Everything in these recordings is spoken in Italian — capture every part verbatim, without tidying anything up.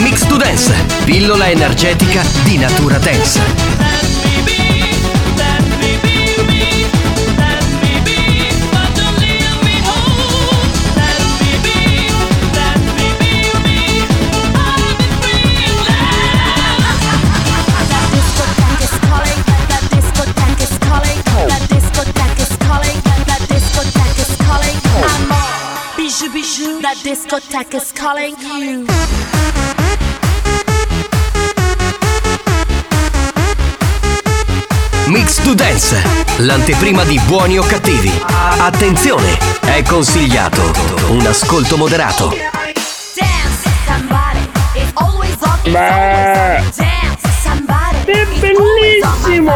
Mix to Dance, pillola energetica di natura dance. La discoteca is calling you. Mix to Dance, l'anteprima di buoni o cattivi. Attenzione, è consigliato un ascolto moderato. Ma è bellissimo.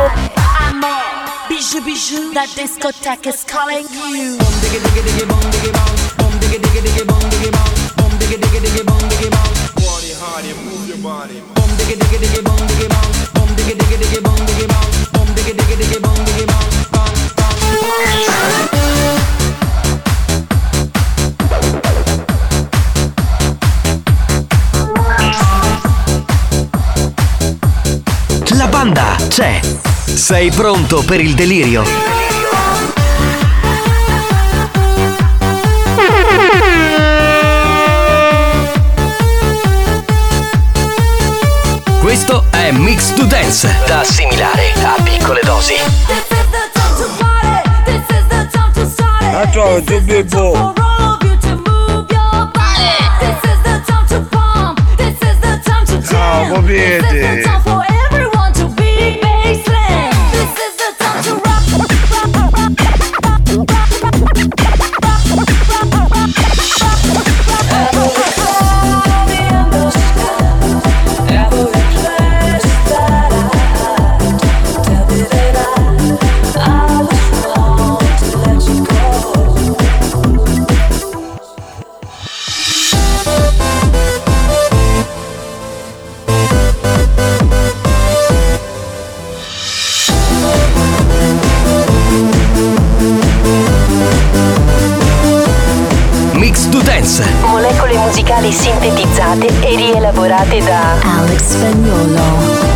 Bijou, bijou, la discoteca is calling you. La banda c'è. Sei pronto per il delirio? Questo è Mix to Dance, da assimilare a piccole dosi. La trovo, tu bimbo. Ciao, popiete. Molecole musicali sintetizzate e rielaborate da Alex Spagnuolo.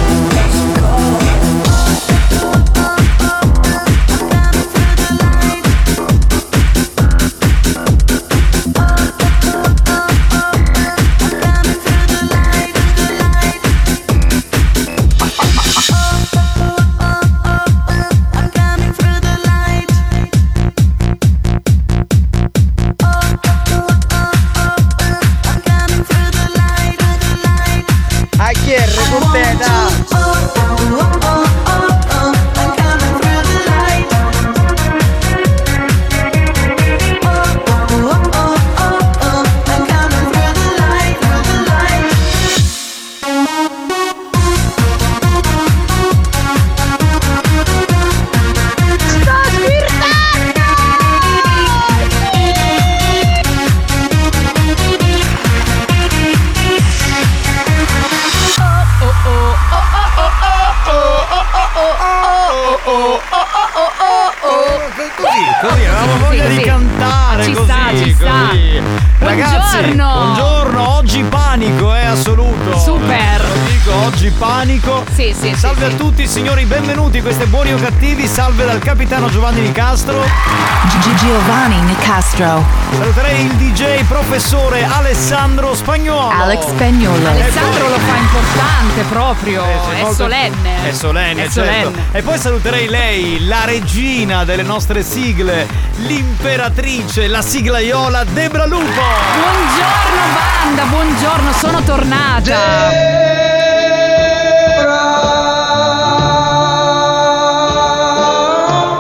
Oggi panico è assoluto. Super. Lo dico oggi panico. Sì, sì. Salve sì, a tutti, sì. Signori, benvenuti. Questo è Buoni o Cattivi. Salve dal capitano Giovanni Nicastro. Giovanni Nicastro. Saluterei il D J professore Alessandro Spagnuolo. Alex Spagnuolo. Alessandro lo fa importante proprio. Sì, sì, è, solenne. è solenne. È solenne, certo. E poi saluterei lei, la regina delle nostre sigle, l'imperatrice, la siglaiola Debra Lupo. Buongiorno banda, buongiorno, sono tornata. Debra.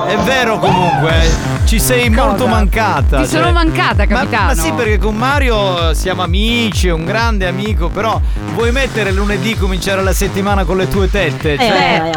È vero comunque. Ci sei Cosa? molto mancata. Ti cioè, sono mancata, capitano. Ma, ma sì, perché con Mario siamo amici, è un grande amico. Però vuoi mettere lunedì, cominciare la settimana con le tue tette? Cioè...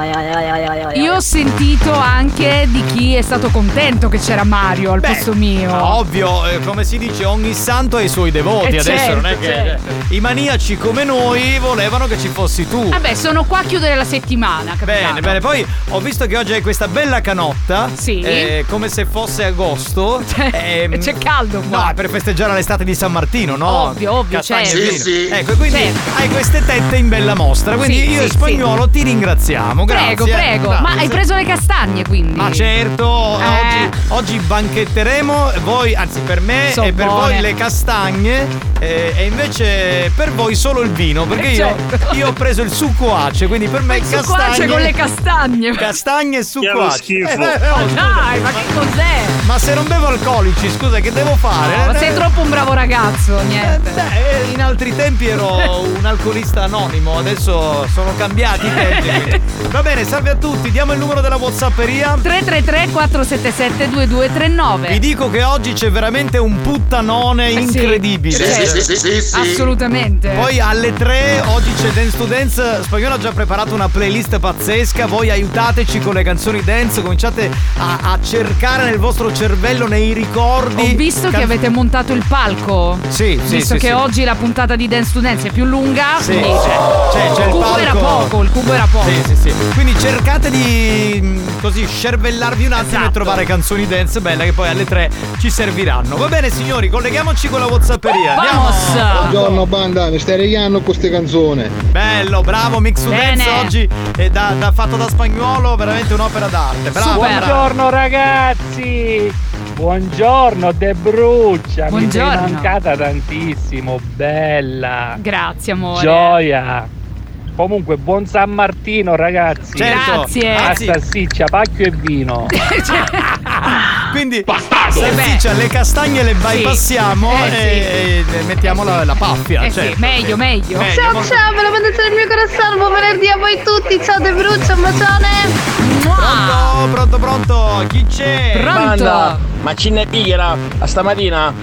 Eh, io ho sentito anche di chi è stato contento che c'era Mario al Beh, posto mio. Ovvio, come si dice, ogni santo ha i suoi devoti. Eh, adesso certo, non è che certo. I maniaci come noi volevano che ci fossi tu. Vabbè, sono qua a chiudere la settimana, capitano. Bene, bene. Poi ho visto che oggi hai questa bella canotta. Sì. Eh, come se fosse agosto, ehm, c'è caldo qua. No, è per festeggiare l'estate di San Martino, no? Ovvio, ovvio, certo. Sì, sì. Ecco, quindi certo. hai queste tette in bella mostra. Quindi sì, io sì, e Spagnuolo sì. ti ringraziamo. Grazie. Prego, prego. Grazie. Ma hai preso le castagne, quindi? Ma certo, eh. oggi, oggi banchetteremo voi, anzi per me so e per buone. voi le castagne eh, e invece per voi solo il vino, perché certo. io, io ho preso il succo ace, quindi per me il castagne. Succo ace con le castagne. Castagne e succo ace. Eh, eh, oh, dai, ma che cos'è? Ma se non bevo alcolici, scusa, che devo fare? No, ma sei troppo un bravo ragazzo, niente. Beh, in altri tempi ero un alcolista anonimo, adesso sono cambiati i tempi. Va bene, salve a tutti, diamo il numero della WhatsApperia. tre tre tre quattro sette sette due due tre nove. Vi dico che oggi c'è veramente un puttanone incredibile. Sì, sì, sì, sì, sì. Assolutamente. Poi alle tre oggi c'è Dance to Dance. Spagnolo ha già preparato una playlist pazzesca. Voi aiutateci con le canzoni dance, cominciate a, a cercare nel vostro cervello, nei ricordi. Ho visto Can... che avete montato il palco. Sì, sì. Visto sì, che sì. oggi la puntata di Dance to Dance è più lunga. Sì, quindi... c'è, c'è, c'è il cubo palco. Era poco, il cubo era poco. Sì, sì, sì. Quindi cercate di così scervellarvi un attimo esatto. e trovare canzoni dance belle che poi alle tre ci serviranno. Va bene signori, colleghiamoci con la WhatsApperia. Vamos! Buongiorno banda, mi stai regalando queste canzoni. Bello, bravo, Mix to Dance oggi è da, da fatto da Spagnuolo, veramente un'opera d'arte. Bravo. Buongiorno ragazzi. Buongiorno Debruccia, mi sei mancata tantissimo, bella. Grazie amore. Gioia. Comunque buon San Martino ragazzi. Certo. Grazie. A salsiccia, pacchio e vino. Quindi bastardo. Salsiccia, le castagne le bypassiamo sì. eh, e, sì. e mettiamo eh, la, la pappia. Eh, certo. sì. Meglio, meglio. meglio. Ciao molto... ciao, ve la mandate del mio corazzone, buon venerdì a voi tutti. Ciao Debruccia, un bacione. Pronto, pronto, pronto, chi c'è? Pronto. Banda, ma ci ne piglia stamattina?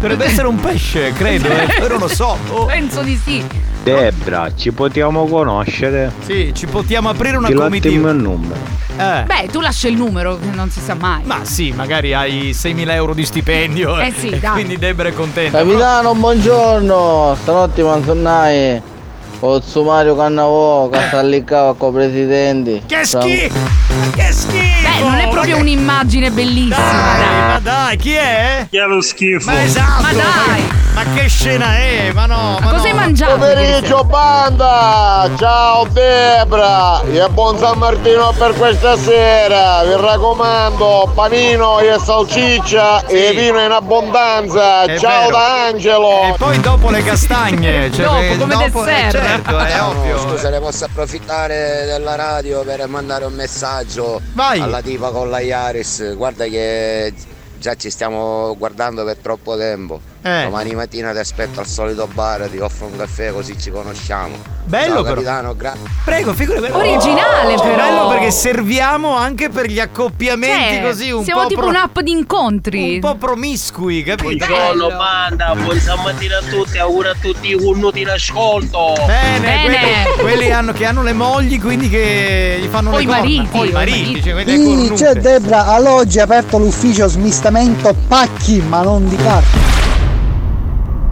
Dovrebbe essere un pesce, credo, eh? Non lo so. Oh. Penso di sì. Debra, ci potiamo conoscere? Sì, ci potiamo aprire una comitiva. Il numero. Eh. Beh, tu lascia il numero, non si sa mai. Ma sì, magari hai seimila euro di stipendio. Eh sì, dai. Quindi Debra è contenta. Capitano, buongiorno, stanotte manzonai. Pozzo Mario Cannavò, Castallicava con presidenti. Che schifo! Che schifo! Beh, non è proprio un'immagine bellissima. Dai, ma dai, chi è? Chi è lo schifo? Ma esatto! Ma dai! Ma che scena è? Ma no! Ma, ma cosa hai mangiato? Pomeriggio banda! Ciao Debra! E buon San Martino per questa sera! Vi raccomando, panino e salsiccia sì. e vino in abbondanza! È Ciao vero. da Angelo! E poi dopo le castagne! Cioè dopo, come dopo, dessert! Certo, è no, ovvio. Scusa, ne posso approfittare della radio per mandare un messaggio Vai. alla tipa con la Iaris. Guarda che già ci stiamo guardando per troppo tempo. Eh. Domani mattina ti aspetto al solito bar, ti offro un caffè così ci conosciamo. Bello Ciao, però. Capitano, gra- Prego, figura bello. Originale oh, però. Bello perché serviamo anche per gli accoppiamenti cioè, così un siamo po' Siamo tipo pro- un'app di incontri. Un po' promiscui, capito? Buongiorno banda, buon San Martino a tutti, auguro a tutti un in ascolto. Bene, Bene. Quelli, quelli hanno, che hanno le mogli, quindi che gli fanno o le corna. Mariti, o i mariti, cioè, sì, c'è Debra, all'oggi è aperto l'ufficio smistamento pacchi, ma non di carta.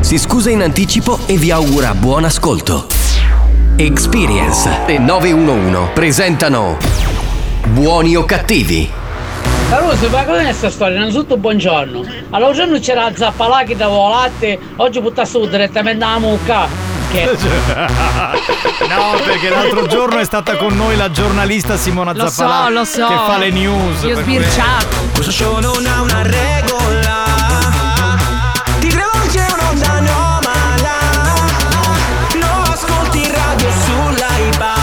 si scusa in anticipo e vi augura buon ascolto. Experience e nove uno uno presentano Buoni o Cattivi. Caruso, ma cosa è questa storia? Innanzitutto buongiorno. Allora giorno c'era Zappalà che dava latte, oggi butta su direttamente alla mucca. No, perché l'altro giorno è stata con noi la giornalista Simona lo Zappalà so, lo so. Che fa le news. Io sbirciato. Questo show non ha una regola, ti rivolge un'onda anomala, lo ascolti in radio sull'Aiba,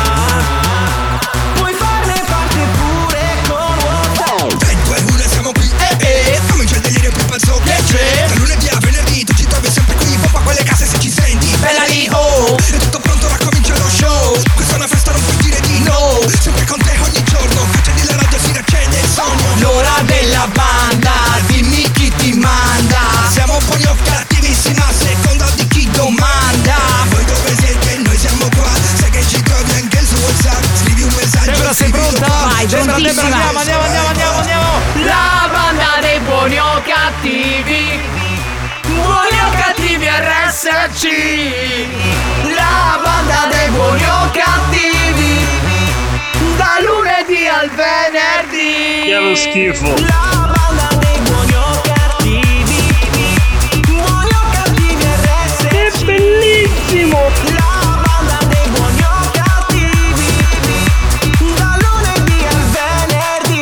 puoi farne parte pure con WhatsApp. tre, due, uno, siamo qui, eh, eh. Comincia il delirio più pazzo che c'è. Da lunedì a venerdì tu ci trovi sempre qui, pompa quelle case se ci senti. Bella lì, oh, è tutto pronto, ora comincia lo show. Questa è una festa, non puoi dire di no. Sempre con te ogni giorno, accendi la radio, si riaccende il sogno. L'ora della banda, dimmi chi ti manda. Siamo buoni o cattivi, si ma a seconda di chi domanda. Voi dove siete, noi siamo qua. Sai che ci trovi anche su WhatsApp. Scrivi un messaggio, Debra, sei pronta? Vai, Debra, Debra, andiamo, andiamo, andiamo, andiamo, andiamo. La banda dei buoni o cattivi, buoni o cattivi R S C, la banda dei buoni o cattivi, da lunedì al venerdì. Che lo schifo. La banda dei buoni o cattivi, buoni o cattivi R S C. Che bellissimo. La banda dei buoni o cattivi, da lunedì al venerdì.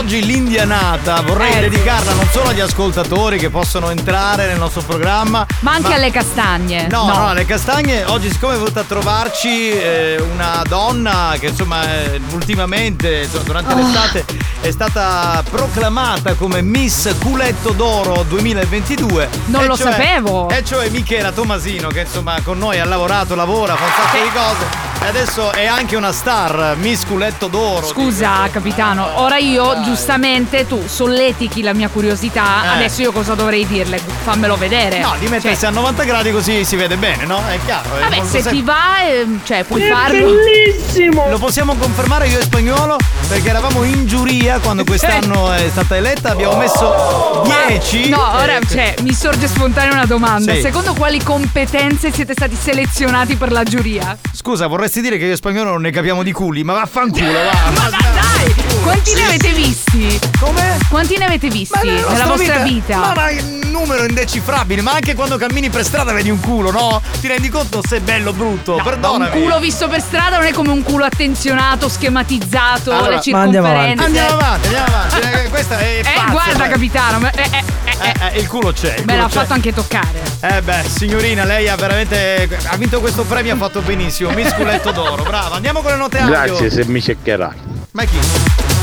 Oggi l'indianata vorrei eh, dedicarla non solo agli ascoltatori che possono entrare nel nostro programma, ma anche ma... alle castagne. No, no, no, alle castagne. Oggi, siccome è venuta a trovarci eh, una donna che insomma eh, ultimamente durante oh. l'estate è stata proclamata come Miss Culetto d'Oro duemilaventidue. Non lo cioè, sapevo. E cioè Michela Tomasino, che insomma con noi ha lavorato, lavora, fa un sacco eh. di cose. E adesso è anche una star, Miss Culetto d'Oro. Scusa capitano, ah, ora io dai. giustamente tu solletichi la mia curiosità, eh. adesso io cosa dovrei dirle? Fammelo vedere. No, di mettersi cioè. a novanta gradi così si vede bene, no? È chiaro. Vabbè, è se sem- ti va, eh, cioè puoi è farlo. Bellissimo! Lo possiamo confermare io e Spagnuolo, perché eravamo in giuria quando quest'anno è stata eletta, abbiamo messo dieci. No, ora eh, cioè, mi sorge spontanea una domanda. Sì. Secondo quali competenze siete stati selezionati per la giuria? Scusa, vorrei dire che io spagnolo non ne capiamo di culi, ma vaffanculo, va. Ma, ma dai, dai, quanti ne avete visti? Come? Quanti ne avete visti nella, nella vostra vita? vita? Ma, ma è un numero indecifrabile, ma anche quando cammini per strada vedi un culo, no? Ti rendi conto se è bello o brutto? No, perdonami. Un culo visto per strada non è come un culo attenzionato, schematizzato, allora, le circonferenze. Andiamo avanti, andiamo avanti. Questa è pazza, eh, guarda, beh. capitano, eh, eh, eh, eh. Eh, il culo c'è. Il beh, culo l'ha c'è. fatto anche toccare. Eh beh, signorina, lei ha veramente ha vinto questo premio, ha fatto benissimo. Miss Culetto d'Oro, brava, andiamo con le note audio. Grazie se mi cercherai. Ma chi?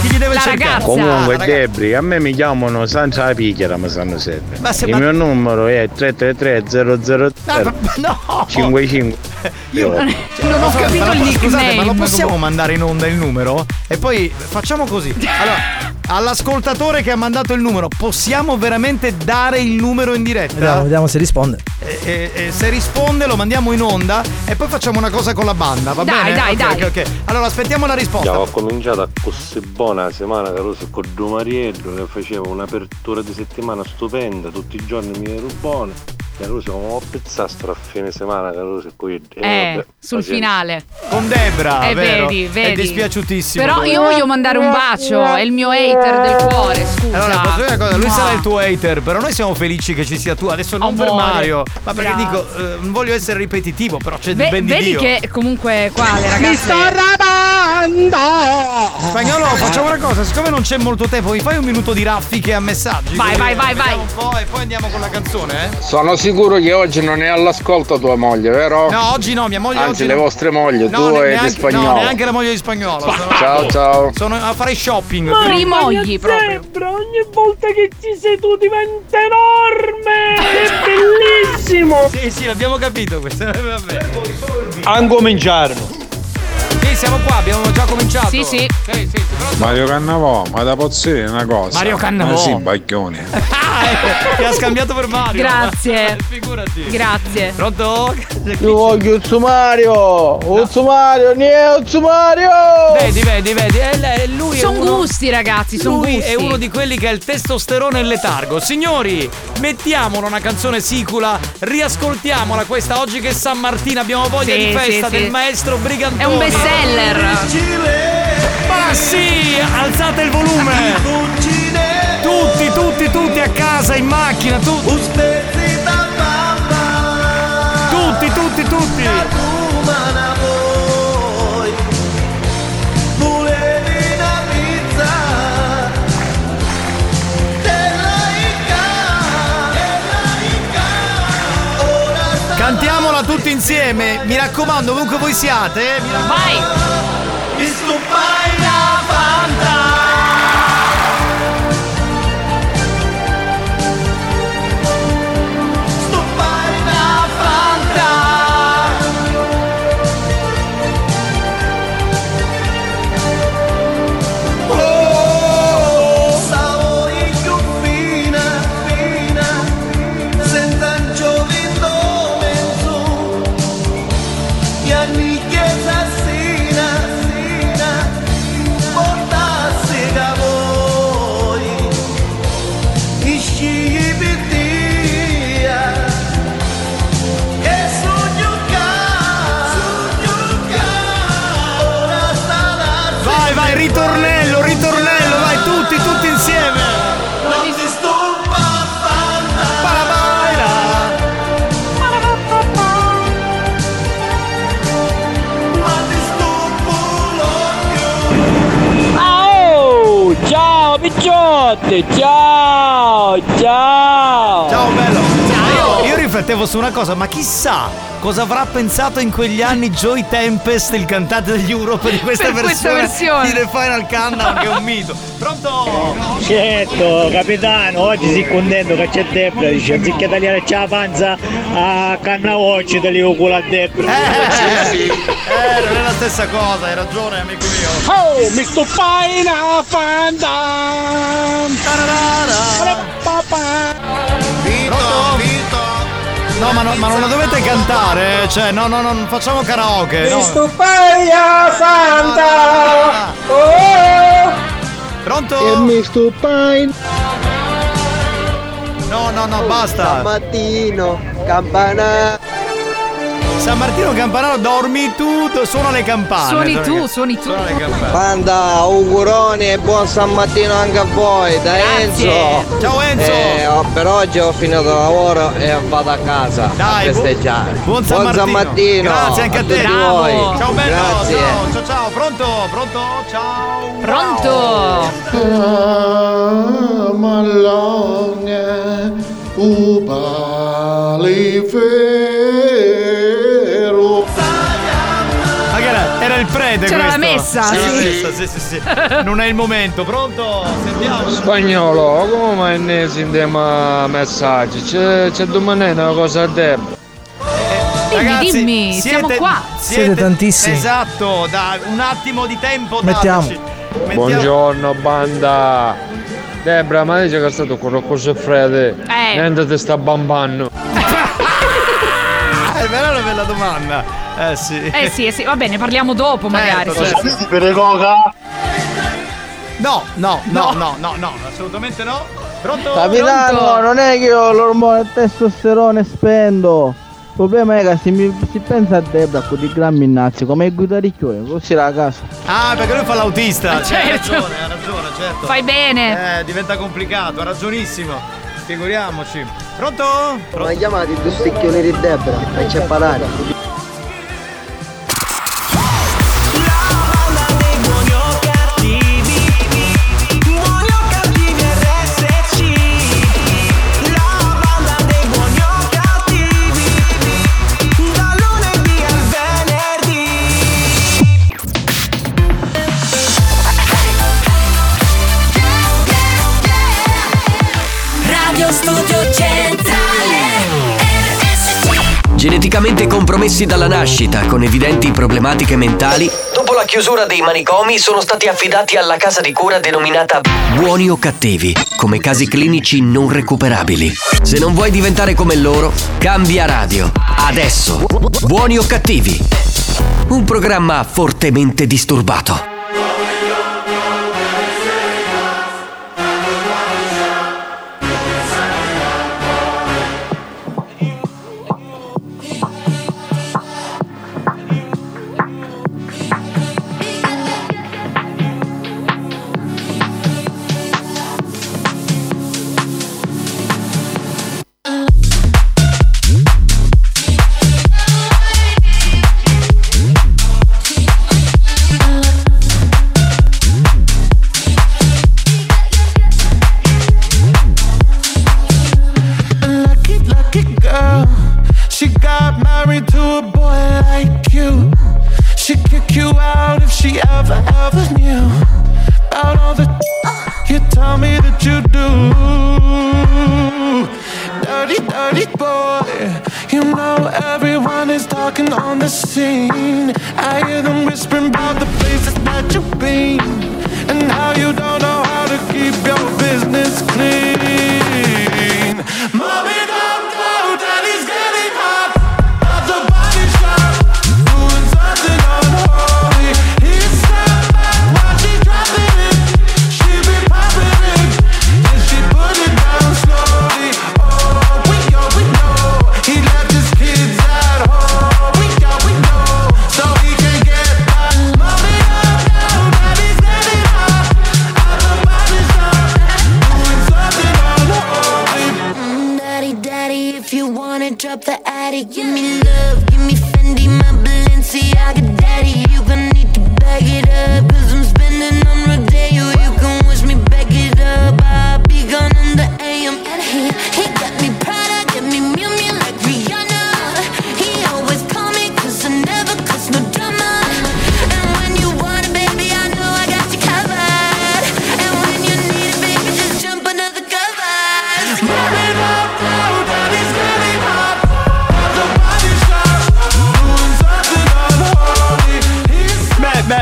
Chi gli deve la cercare? Ragazza. Comunque ah, Debri, a me mi chiamano Sandra la Picchiera, ma sanno sempre. Ma il ma... mio numero è tre tre tre zero zero zero ah, no. cinque cinque Io non, cioè, non ho capito ma, il nickname. Scusate, ma lo possiamo mandare in onda il numero? E poi facciamo così. Allora, all'ascoltatore che ha mandato il numero, possiamo veramente dare il numero in diretta? Vediamo, vediamo se risponde. E, e, e se risponde lo mandiamo in onda e poi facciamo una cosa con la banda, va dai, bene? Dai, okay, dai, dai. Okay, okay. Allora aspettiamo la risposta. Ciao, ho cominciato a così buona settimana, Caruso, con Domariello che faceva un'apertura di settimana stupenda, tutti i giorni mi ero buono. Caruso, come ho pezzato a fine settimana, Caruso, e poi eh, eh, vabbè, sul finale con Debra, eh, vero? Vedi, vedi. È dispiaciutissimo. Però io voglio mandare un bacio, è il mio hater del cuore, scusa. Allora, posso dire una cosa? Lui no. sarà il tuo hater, però noi siamo felici che ci sia tu. Adesso non Amore. per Mario, ma perché Grazie. dico, eh, non voglio essere ripetitivo, però c'è Ve- ben di vedi Dio. Che comunque qua le ragazze mi sto raba domanda. Spagnuolo, facciamo una cosa, siccome non c'è molto tempo, mi fai un minuto di raffiche a messaggi? Vai, vai, vai, vai un po' e poi andiamo con la canzone, eh? Sono sicuro che oggi non è all'ascolto tua moglie, vero? No, oggi no, mia moglie. Anzi, oggi le non... vostre mogli, no, tu e di Spagnuolo. No, neanche la moglie di Spagnuolo. Sono... Ciao, ciao. Sono a fare shopping. Ma i mogli proprio. Sembra, ogni volta che ci sei tu diventa enorme. È bellissimo. Sì, sì, l'abbiamo capito questo. Vabbè. Ancominciarlo. Sì, siamo qua, abbiamo già cominciato. Sì, sì. Sì, sì, Mario Cannavò, ma da pozzere è una cosa. Mario Cannavò. Ma sì, bacchione. Ah, ti ha scambiato per Mario. Grazie. Ma, figurati. Grazie. Pronto? Io voglio un sumario. No. Un sumario, ne un sumario. Vedi, vedi, vedi. È lui. Sono gusti, ragazzi. Sono gusti. Lui è uno di quelli che ha il testosterone e il letargo. Signori, mettiamola una canzone sicula. Riascoltiamola questa oggi che è San Martino. Abbiamo voglia sì, di festa sì, del sì. maestro Brigantone. È un best seller. Ma sì, alzate il volume. Tutti, tutti, tutti a casa, in macchina, tutti. Tutti, tutti, tutti. Cantiamola tutti insieme, mi raccomando, ovunque voi siate, eh, mi vai! Ciao, ciao. Ciao bello. Ciao. Io, io riflettevo su una cosa, ma chissà cosa avrà pensato in quegli anni Joey Tempest, il cantante degli Europe, di questa, per questa versione di The Final Countdown, che è un mito. Pronto? Certo, capitano, oggi si contento che c'è Debra, dice anziché tagliare c'è la panza a Cannavò ci taglio culo a Debra. Eh, sì, sì. eh, non è la stessa cosa, hai ragione amico mio. Oh, mi sto faina fanda. No, ma, no, ma non la dovete cantare, eh? Cioè, no, no, no, non facciamo karaoke. No. Stupaia Santa! Oh, oh. Pronto? E mi stupai. No, no, no, basta. San Martino, campanaro. San Martino, campanaro, dormi tu, suona le campane. Suoni tu, suoni, suoni tu. Suona le campane. Banda, auguroni e buon San Martino anche a voi, da Grazie. Enzo. Ciao Enzo. Eh, oh, per oggi ho finito il lavoro e vado a casa. Dai, a festeggiare. Buon San, buon San Martino. Grazie anche a te. Bravo. Ciao bello. Grazie. Ciao, ciao, ciao. Pronto, pronto, ciao. Pronto. Malone, il prete c'era questo. La messa, sì. La messa sì, sì, sì. Non è il momento. Pronto? Sentiamo. Spagnuolo, come ne sentiamo messaggi? C'è, c'è domani una cosa a Debra. Eh, ragazzi, dimmi, siete, siamo qua. Siete, siete tantissimi. Esatto, da un attimo di tempo. Mettiamo. Mettiamo. Buongiorno banda. Debra, ma dice che è stato quello cose fredde. Eh. Niente te sta bambando. È vera una bella domanda. Eh sì. Eh sì, eh sì, va bene, parliamo dopo magari. Certo, sì. Per le coca? No, no, no, no, no, no, assolutamente no. Pronto? Capitano, pronto? Non è che io l'ormone testosterone spendo. Il problema è che se mi, si pensa a Debra con i grammi innanzi, come il guidaricchione, così la casa. Ah, perché lui fa l'autista. Certo. Cioè, ha ragione, ha ragione, certo. Fai bene. Eh, diventa complicato, ha ragionissimo. Figuriamoci. Pronto? Pronto? Ma chiamati due secchioni di Debra e c'è parare. Studio Centrale R S C. Geneticamente compromessi dalla nascita, con evidenti problematiche mentali, dopo la chiusura dei manicomi sono stati affidati alla casa di cura denominata Buoni o Cattivi, come casi clinici non recuperabili. Se non vuoi diventare come loro, cambia radio. Adesso, Buoni o Cattivi, un programma fortemente disturbato.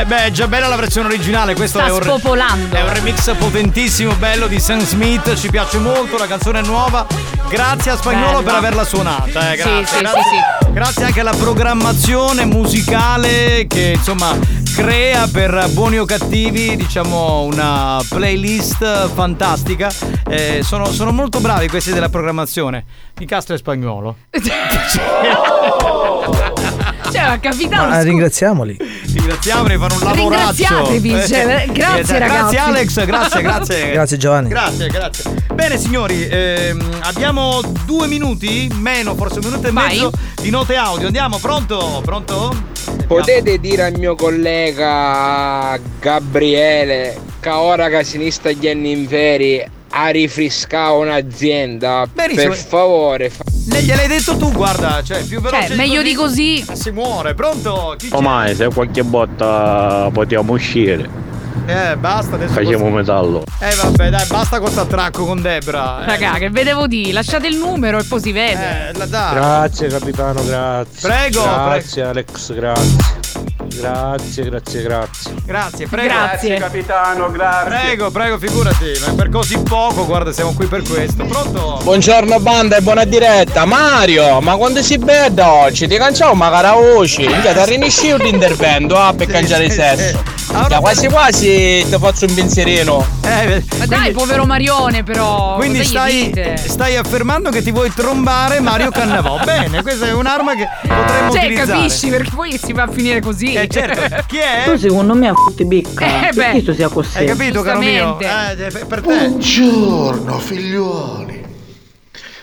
Beh, già bella la versione originale, questo sta è un spopolando. È un remix potentissimo, bello, di Sam Smith, ci piace molto, la canzone è nuova. Grazie a Spagnuolo per averla suonata, eh. Grazie, sì, grazie. Sì, sì. Grazie anche alla programmazione musicale che insomma crea per Buoni o Cattivi, diciamo, una playlist fantastica. Eh, sono, sono molto bravi questi della programmazione. Nicastro e Spagnuolo. Cioè, capitano, ma ringraziamoli. Ringraziamoli, fanno un lavoraccio. Ringraziatevi. Grazie ragazzi. Grazie Alex, grazie, grazie. Grazie Giovanni. Grazie, grazie. Bene signori, ehm, abbiamo due minuti, meno, forse un minuto e Vai. mezzo di note audio. Andiamo, pronto? Pronto? Potete dire al mio collega Gabriele che ora che si sta gli inveri a rifriscare un'azienda? Benissimo. Per favore. Ne gliel'hai detto tu, guarda, cioè più veloce. Cioè, meglio di così. Si muore, pronto? Chi c'è? Ormai se qualche botta potevamo uscire. Eh, basta adesso. Facciamo metallo. Eh vabbè, dai, basta con attracco con Debra. Eh. Raga, che vedevo di, lasciate il numero e poi si vede. Eh, la dai. Grazie capitano, grazie. Prego. Grazie pre- Alex, grazie. Grazie, grazie, grazie. Grazie, prego. Grazie, grazie capitano, grazie. Prego, prego, figurati, ma per così poco, guarda, siamo qui per questo. Pronto? Buongiorno banda e buona diretta. Mario, ma quando si beve oggi? Ti canciamo ma caravoci. Mica ti arrinisci un intervento ah, per sì, cangiare sì, sesso. Sì. Allora, quasi quasi ti faccio un pensierino. Eh, ma dai, quindi, povero Marione però. Quindi stai, stai affermando che ti vuoi trombare Mario Cannavò. Bene, questa è un'arma che potremmo cioè, utilizzare. Cioè, capisci, perché poi si va a finire così. Eh certo, chi è? Tu secondo me a fotti bicca. Eh beh, questo sia così. Hai capito caro mio? Eh, per te. Buongiorno figliuoli.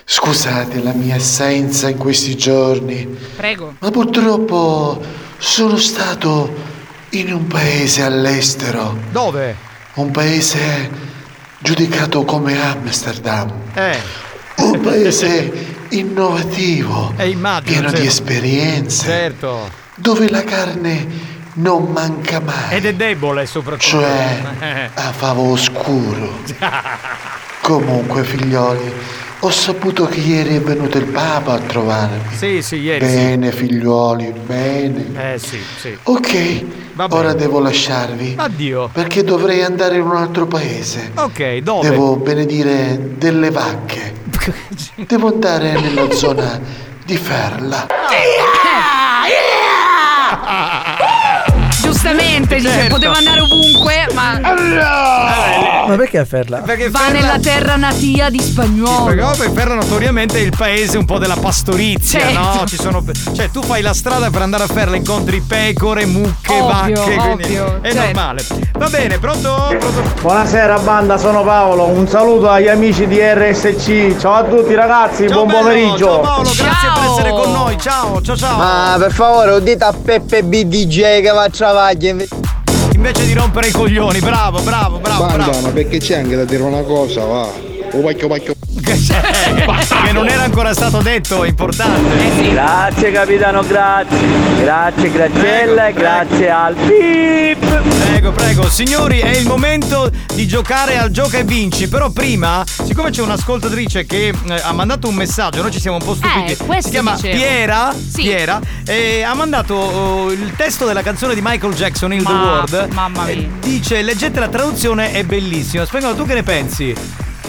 Scusate la mia assenza in questi giorni. Prego. Ma purtroppo sono stato in un paese all'estero. Dove? Un paese giudicato come Amsterdam. Eh. Un paese innovativo. Eh, immagino, pieno certo. di esperienze. Certo. Dove la carne non manca mai. Ed è debole soprattutto. Cioè a favo oscuro. Comunque figlioli, Ho saputo che ieri è venuto il Papa a trovarmi. Sì, sì, ieri. Bene, sì. Figliuoli, bene. Eh, sì, sì. Ok, ora devo lasciarvi. Addio. Perché dovrei andare in un altro paese. Ok, dove? Devo benedire delle vacche. Devo andare nella zona di Ferla. Giustamente, certo. Poteva andare ovunque, ma. Allora. Ma perché a Ferla? Perché va Ferla... nella terra natia di Spagnuolo. Perché poi Ferla notoriamente è il paese un po' della pastorizia, certo. No? Ci sono. Cioè, tu fai la strada per andare a Ferla, incontri pecore, mucche, ovvio, vacche. Ovvio, è certo. Normale. Va bene, pronto? pronto? Buonasera, banda, sono Paolo. Un saluto agli amici di R S C. Ciao a tutti, ragazzi, ciao, buon bello, pomeriggio. Ciao Paolo, ciao. Grazie per essere con noi. Ciao, ciao, ciao. Ma per favore, udite a Peppe B D J che va a invece di rompere i coglioni, bravo, bravo, bravo. Bandana, bravo. Perché c'è anche da dire una cosa, va. O pacchio pacchio. Che non era ancora stato detto, è importante. Eh sì. Grazie capitano, grazie. Grazie Graziella, prego, grazie prego. Al pip. Prego, prego. Signori, è il momento di giocare al gioca e vinci. Però prima, siccome c'è un'ascoltatrice che eh, ha mandato un messaggio, noi ci siamo un po' stupiti. Eh, si chiama dicevo. Piera, sì. Piera eh, ha mandato oh, il testo della canzone di Michael Jackson, Il Ma, The World. Mamma mia. Eh, dice, leggete la traduzione, è bellissima. Spagnolo, tu che ne pensi?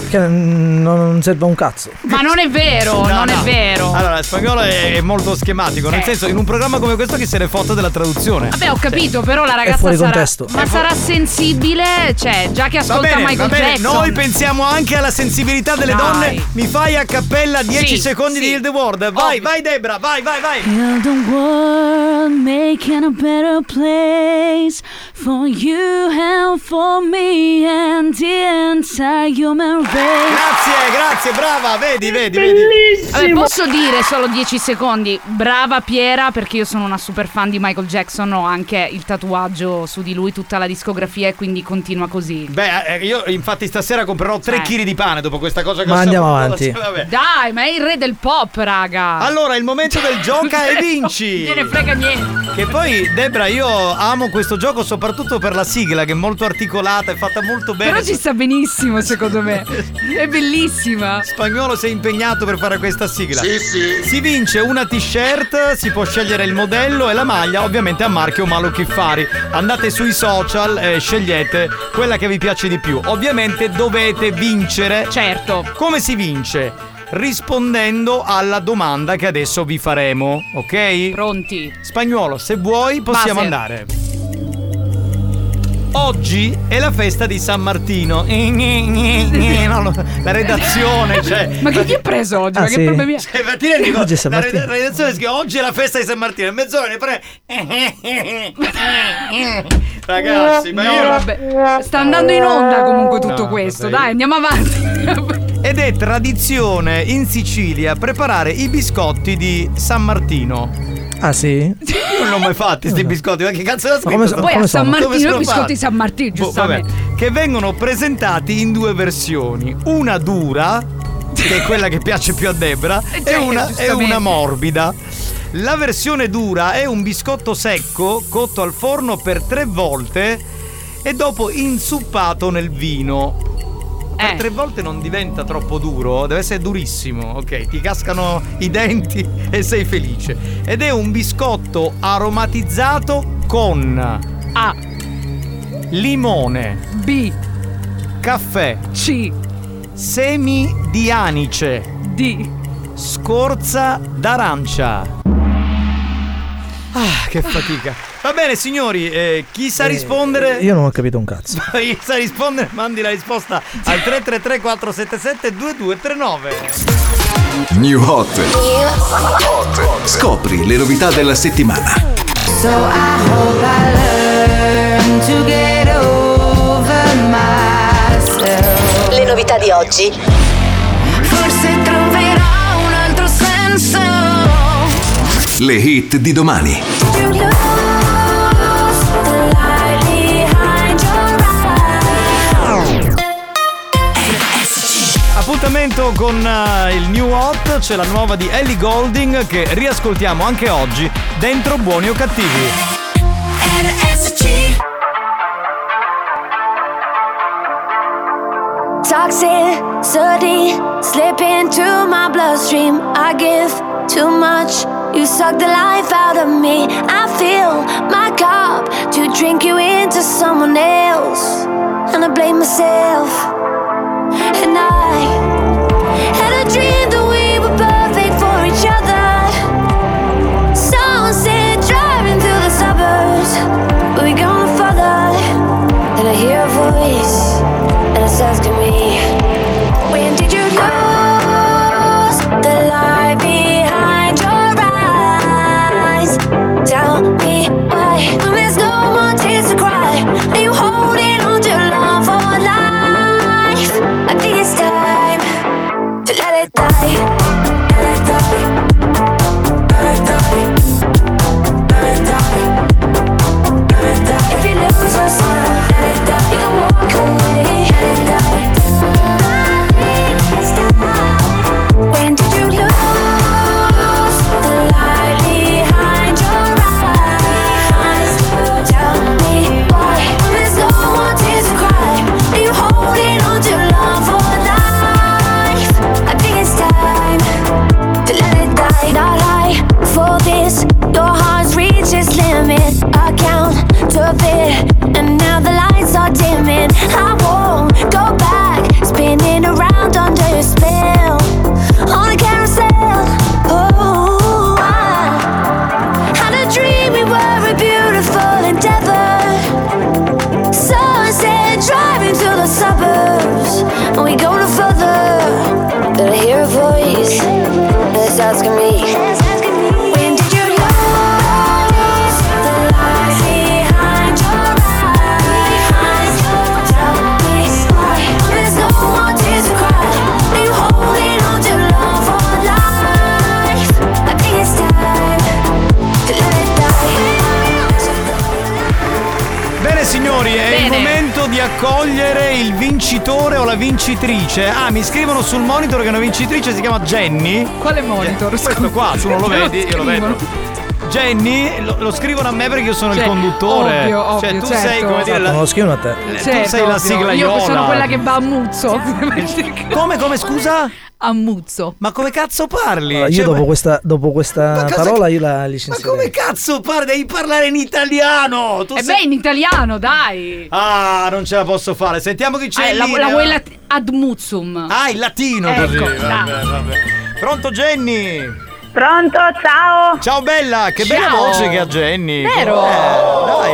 Che non serve un cazzo. Ma non è vero, no, non no. è vero. Allora, il spagnolo è molto schematico, nel eh. senso, in un programma come questo chi se ne fotte della traduzione. Vabbè, ho capito, sì. Però la ragazza è fuori sarà contesto. Ma sarà sensibile, cioè, già che ascolta bene, Michael Jackson. Noi pensiamo anche alla sensibilità delle Dai. donne. Mi fai a cappella dieci sì, secondi sì. di The World. Vai, oh. vai Debra, vai, vai, vai. Build a world, making a better place for you and for me and the entire human race. Grazie, grazie, brava, vedi, vedi, bellissimo. Vedi. Vabbè, posso dire solo dieci secondi, brava Piera, perché io sono una super fan di Michael Jackson, ho anche il tatuaggio su di lui, tutta la discografia, e quindi continua così. Beh, io infatti stasera comprerò tre chili eh. di pane dopo questa cosa che ma ho andiamo saputo. Avanti. Vabbè. Dai, ma è il re del pop, raga. Allora, il momento del gioca e vinci. Non ne frega niente. Che poi, Debra, io amo questo gioco soprattutto per la sigla, che è molto articolata, è fatta molto bene. Però ci sta benissimo, secondo me. È bellissima. Spagnolo, sei impegnato per fare questa sigla? Sì, sì. Si vince una t-shirt, si può scegliere il modello e la maglia, ovviamente a marchio Malo Chiffari. Andate sui social e scegliete quella che vi piace di più. Ovviamente dovete vincere. Certo. Come si vince? Rispondendo alla domanda che adesso vi faremo, ok? Pronti? Spagnolo, se vuoi possiamo Base. andare. Oggi è la festa di San Martino. La redazione, cioè. Ma che ti hai preso oggi? Ah, ma sì. Che problemi hai? Cioè, ma ti dico, oggi è San Martino. La redazione scrive: oggi è la festa di San Martino. E mezz'ora ne pre. Ragazzi, ma no, io. Vabbè. Sta andando in onda comunque tutto no, questo. Dai, andiamo avanti. Ed è tradizione in Sicilia preparare i biscotti di San Martino. Ah sì? Io non ho mai fatti sti biscotti, ma che cazzo l'ha scritto? Ma come, poi a San Martino, i biscotti San Martino, giustamente. Oh, vabbè, che vengono presentati in due versioni. Una dura, che è quella che piace più a Debra, e, cioè, e, una, e una morbida. La versione dura è un biscotto secco, cotto al forno per tre volte e dopo insuppato nel vino. Per eh. tre volte non diventa troppo duro, deve essere durissimo, ok? Ti cascano i denti e sei felice. Ed è un biscotto aromatizzato con A. limone, B. caffè, C. semi di anice, D. scorza d'arancia. Ah, che fatica. Va bene signori, eh, chi sa eh, rispondere? Io non ho capito un cazzo. Chi sa rispondere mandi la risposta al tre tre tre quattro sette sette due due tre nove. New Hot. Scopri le novità della settimana. So I hope I learn to get over myself. Le novità di oggi. Forse troverò un altro senso. Le hit di domani. Appuntamento con uh, il New Hot, c'è la nuova di Ellie Goulding che riascoltiamo anche oggi dentro Buoni o Cattivi. R S C. toxicity slip into my bloodstream. I give too much, you suck the life out of me. I fill my cup to drink you into someone else, and I blame myself. And I had a dream that we were perfect for each other. Someone said driving through the suburbs, but we gone further. Then I hear a voice, and it's asking me, when did you lose the lie behind your eyes? Tell me why, when there's no more tears to cry, are you holding on to love for life? I think it's time to let it die. Let it die. Let it die. Let it die. Let it die. If you lose your soul, let it die. You can walk away. Let it die. When did you lose the light behind your eyes? Tell me why, when there's no more tears to cry, are you holding on to love for life? I think it's time to let it die. Not high for this, your heart's reached its limit. I count to fit, and now the lights are dimming. I won't go back, spinning around under your spell. On a carousel, oh, I had a dream we were a beautiful endeavor. Sunset driving through the suburbs, and we go no further. But I hear a voice that's asking me. Signori, è Bene. Il momento di accogliere il vincitore o la vincitrice. Ah, mi scrivono sul monitor che una vincitrice si chiama Jenny. Quale monitor? Eh, questo qua, tu non lo vedi, io lo vedo. Jenny, lo, lo scrivono a me perché io sono cioè, il conduttore. Ovvio, ovvio, cioè tu certo. sei come dire la... Non lo scrivono a te. Certo, tu sei ovvio. La sigla Iola. Io sono quella che va a muzzo. Come, come, scusa? Ammuzzo. Ma come cazzo parli? Allora, io cioè, dopo, ma... questa, dopo questa parola io la licenzierei. Ma come cazzo parli? Devi parlare in italiano. Tu e sei... beh, in italiano, dai. Ah, non ce la posso fare. Sentiamo chi c'è. Ah, la, la vuoi lat- ad muzzum. Ah, il latino. Ecco, così. Vabbè, vabbè. Pronto Jenny? Pronto, ciao. Ciao bella, che ciao. Bella voce che ha Jenny. Vero? Eh, dai.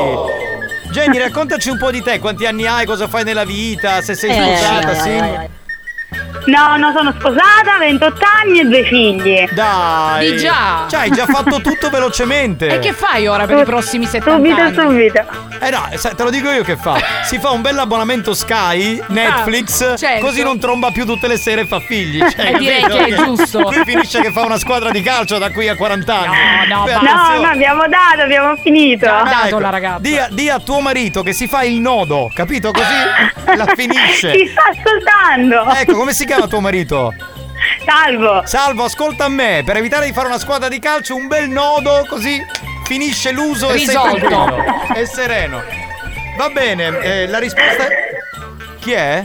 Jenny, raccontaci un po' di te. Quanti anni hai? Cosa fai nella vita? Se sei eh, sposata, sì. Vai, vai, vai. No, no, sono sposata, ventotto anni e due figli. Dai. Di già. Cioè, hai già fatto tutto velocemente. E che fai ora per Su- i prossimi settanta anni? Subito, subito. Eh no, te lo dico io che fa. Si fa un bel abbonamento Sky, Netflix, ah, certo. Così non tromba più tutte le sere e fa figli. Cioè, eh, direi che è giusto. Qui finisce che fa una squadra di calcio da qui a quaranta anni. No, no, Beh, no, no, abbiamo dato, abbiamo finito. Già dato, ecco, la ragazza. Dia, dia a tuo marito che si fa il nodo, capito? Così la finisce. Si sta ascoltando. Ecco, come si chiama tuo marito? Salvo. Salvo, ascolta a me, per evitare di fare una squadra di calcio, un bel nodo, così finisce l'uso. Risolto. E sei tranquillo e sereno. Va bene, eh, la risposta è... Chi è?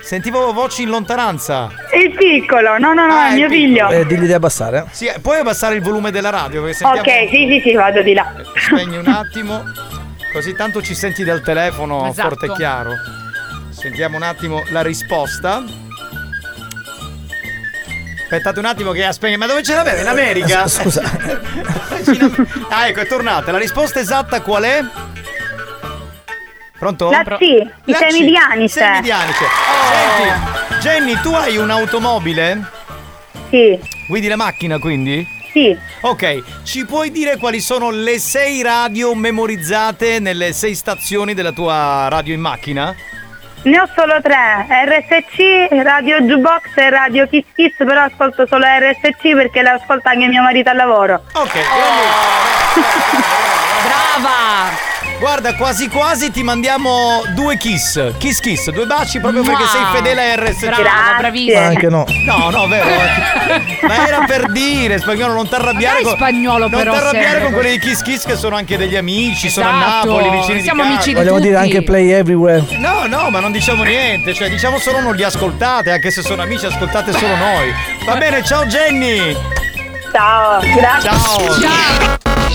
Sentivo voci in lontananza. Il piccolo, no no no, ah, è mio figlio. Eh, digli di abbassare. Sì, puoi abbassare il volume della radio perché sentiamo... Ok, sì sì sì, vado di là. Spegni un attimo, così tanto ci senti dal telefono, esatto. Forte e chiaro. Sentiamo un attimo la risposta. Aspettate un attimo che ha spegnato. Ma dove ce l'aveva? In America? Scusa. Ah, ecco, è tornata. La risposta esatta qual è? Pronto? La C, i La semi C. di Anice. Semi di Anice. Senti, Jenny, tu hai un'automobile? Sì. Guidi la macchina, quindi? Sì. Ok, ci puoi dire quali sono le sei radio memorizzate nelle sei stazioni della tua radio in macchina? Ne ho solo tre, R S C, Radio Jukebox e Radio Kiss Kiss, però ascolto solo R S C perché l'ascolta anche mio marito al lavoro. Ok, oh. Bravo! brava! Guarda, quasi quasi ti mandiamo due kiss. Kiss kiss, due baci proprio wow. perché sei fedele a R S C. Brava, bravissima. Ma anche no. No, no, vero. Ma era per dire, Spagnuolo, non t'arrabbiare con Spagnuolo, non però t'arrabbiare con quelli di Kiss Kiss che sono anche degli amici, esatto. sono a Napoli, vicini siamo di casa. Amici di vogliamo tutti. Dire anche Play Everywhere. No, no, ma non diciamo niente, cioè diciamo solo non li ascoltate, anche se sono amici, ascoltate solo noi. Va bene, ciao Jenny. Ciao, grazie. Ciao. Ciao.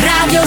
Radio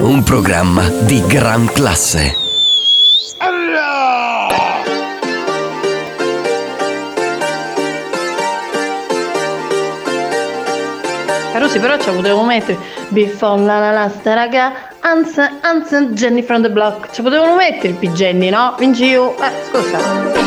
un programma di gran classe. Rossi però ci potevo mettere Before la la last raga Anza Anza Jenny from the block. Ci potevano mettere il P Jenny, no? In giro. Eh, scusa.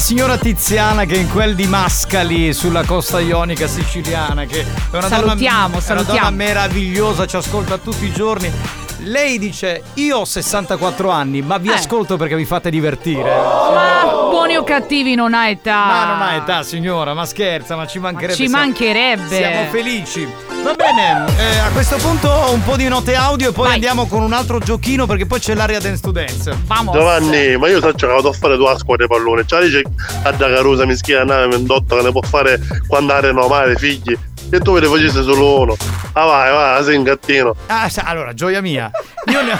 Signora Tiziana che è in quel di Mascali sulla costa ionica siciliana, che è una salutiamo, donna, salutiamo. È una donna meravigliosa, ci ascolta tutti i giorni. Lei dice: io ho sessantaquattro anni, ma vi eh. ascolto perché vi fate divertire. Oh, ma buoni o cattivi non ha età. Ma non ha età, signora, ma scherza, ma ci mancherebbe. Ma ci siamo, mancherebbe. Siamo felici. Va bene, eh, a questo punto un po' di note audio e poi Vai. andiamo con un altro giochino, perché poi c'è l'area Dance to Dance. Vamos. Giovanni, ma io so che vado a fare due squadre di pallone. C'è dice a da Carusa mi schia nave ventotto che ne può fare quando erano male figli. E tu me ne facessi solo uno. Ah vai, vai, sei un gattino. Ah, allora, gioia mia. Io ne ho...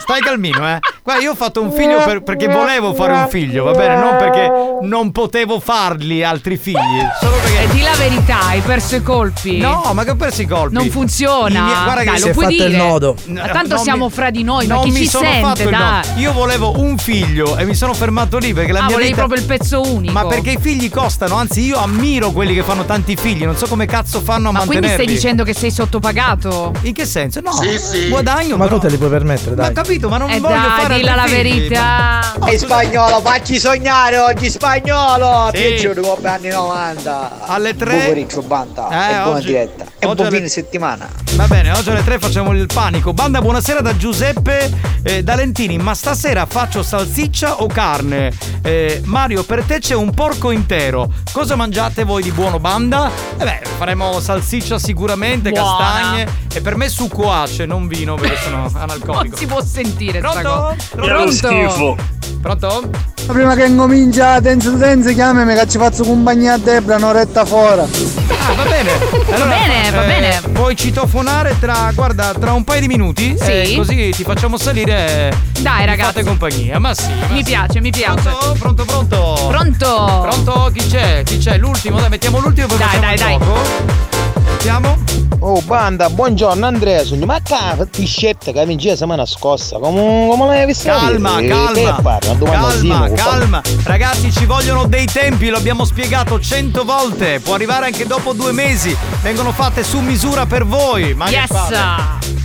Stai calmino, eh. Guarda, io ho fatto un figlio per... perché volevo fare un figlio, va bene? Non perché non potevo farli altri figli. Solo perché... E di la verità, hai perso i colpi. No, ma che ho perso i colpi? Non funziona. Mie... Guarda, dai, che si è fatto il nodo. Ma tanto non siamo mi... fra di noi, non ma chi mi ci sono sente, fatto il nodo. Io volevo un figlio e mi sono fermato lì perché la ah, mia volevi vita... proprio il pezzo unico. Ma perché i figli costano, anzi io ammiro quelli che fanno tanti figli, non so come cazzo fanno a ma mantenerli. Ma quindi stai dicendo che sei sottopagato? In che senso? No, sì, sì. guadagno. Ma però... tu te li puoi permettere, dai. Ma capito, ma non eh voglio dai, fare dilla la verità. Oh, e Spagnolo, facci sognare oggi, Spagnolo. Sì. Ti giuro, come anni novanta. Alle tre. Bucoriccio, banda. Eh, e buona oggi, diretta. E un po' di settimana. Va bene, oggi alle tre facciamo il panico. Banda, buonasera da Giuseppe eh, D'Alentini. Ma stasera faccio salsiccia o carne? Eh, Mario, per te c'è un porco intero. Cosa mangiate voi di buono, banda? Eh beh, faremo salsiccia sicuramente, buona. Castagne. E per me succo ace, non vino, perché sono analcolico. Non si può sentire. Pronto? Pronto? Schifo. Pronto? Ma prima che incomincia a Dance to Dance chiamami che ci faccio compagnia a Debra un'oretta fora. Ah, va bene. Allora, va bene, va eh, bene. Puoi citofonare tra, guarda, tra un paio di minuti. Sì. Eh, così ti facciamo salire. Dai, ragazzi. Fate compagnia. Ma sì. Ma mi sì. piace, mi piace. Pronto, pronto, pronto. Pronto. Pronto, chi c'è? Chi c'è? L'ultimo, dai, mettiamo l'ultimo e poi dai, facciamo il gioco. Mettiamo. Oh banda, buongiorno Andrea, sono ma cazzo ti scelta che vinci la settimana scorsa. Come come l'hai vista? Calma, calma. Calma, calma. Ragazzi, ci vogliono dei tempi, lo abbiamo spiegato cento volte. Può arrivare anche dopo due mesi. Vengono fatte su misura per voi. Ma yes.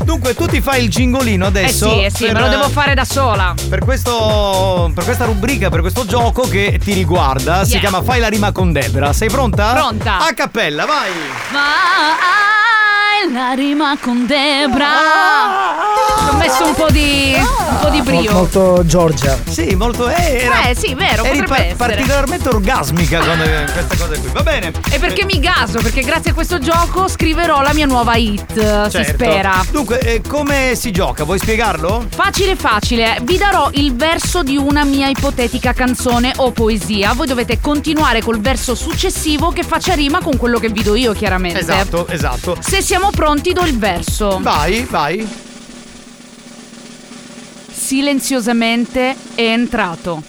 Dunque, tu ti fai il gingolino adesso. Eh sì, eh sì, per, me lo devo fare da sola. Per questo, per questa rubrica, per questo gioco che ti riguarda, yeah. si chiama Fai la rima con Debra. Sei pronta? Pronta. A cappella, vai. Ma la rima con Debra. Ho messo un po' di un po' di brio. Molto Giorgia. Sì, molto era, eh sì, vero, eri potrebbe pa- essere particolarmente orgasmica quando queste cose qui. Va bene. E perché mi gaso? Perché grazie a questo gioco scriverò la mia nuova hit, certo. si spera. Dunque, eh, come si gioca? Vuoi spiegarlo? Facile facile. Vi darò il verso di una mia ipotetica canzone o poesia. Voi dovete continuare col verso successivo che faccia rima con quello che vi do io, chiaramente. Esatto, esatto. Se siamo pronti, do il verso. Vai, vai. Silenziosamente è entrato.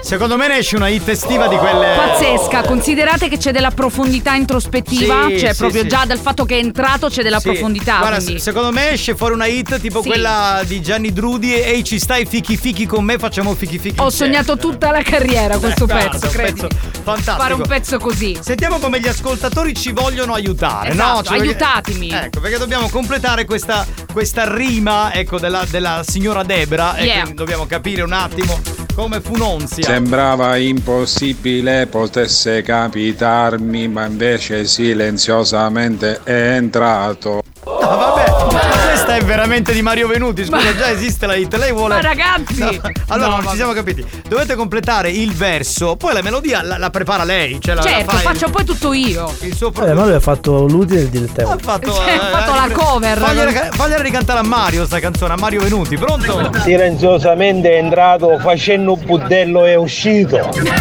Secondo me ne esce una hit estiva di quelle... Pazzesca, considerate che c'è della profondità introspettiva, sì, cioè sì, proprio sì. già dal fatto che è entrato c'è della sì. profondità. Guarda, quindi. secondo me esce fuori una hit tipo sì. quella di Gianni Drudi, ehi ci stai fichi fichi con me, facciamo fichi fichi. Ho insieme. sognato tutta la carriera questo eh, pezzo, guarda, credi? Pezzo fantastico. Fare un pezzo così. Sentiamo come gli ascoltatori ci vogliono aiutare, esatto, no? Cioè, aiutatemi. Ecco, perché dobbiamo completare questa, questa rima, ecco, della, della signora Debra, yeah. e quindi dobbiamo capire un attimo come funonzia. Sembrava impossibile potesse capitarmi, ma invece silenziosamente è entrato. No, vabbè, ma questa è veramente di Mario Venuti, scusa, ma... già esiste la hit, lei vuole... Ma ragazzi! No, allora, no, non ma... ci siamo capiti. Dovete completare il verso, poi la melodia la, la prepara lei. Cioè la, certo, la faccio il... poi tutto io. Il suo proprio... eh, ma lui ha fatto l'utile e il dilettevole. Ha fatto, cioè, eh, fatto eh, la ripre... cover. Fagliela, fagliela ricantare a Mario sta canzone, a Mario Venuti, pronto? Silenziosamente è entrato, facendo un budello è uscito. Bravo,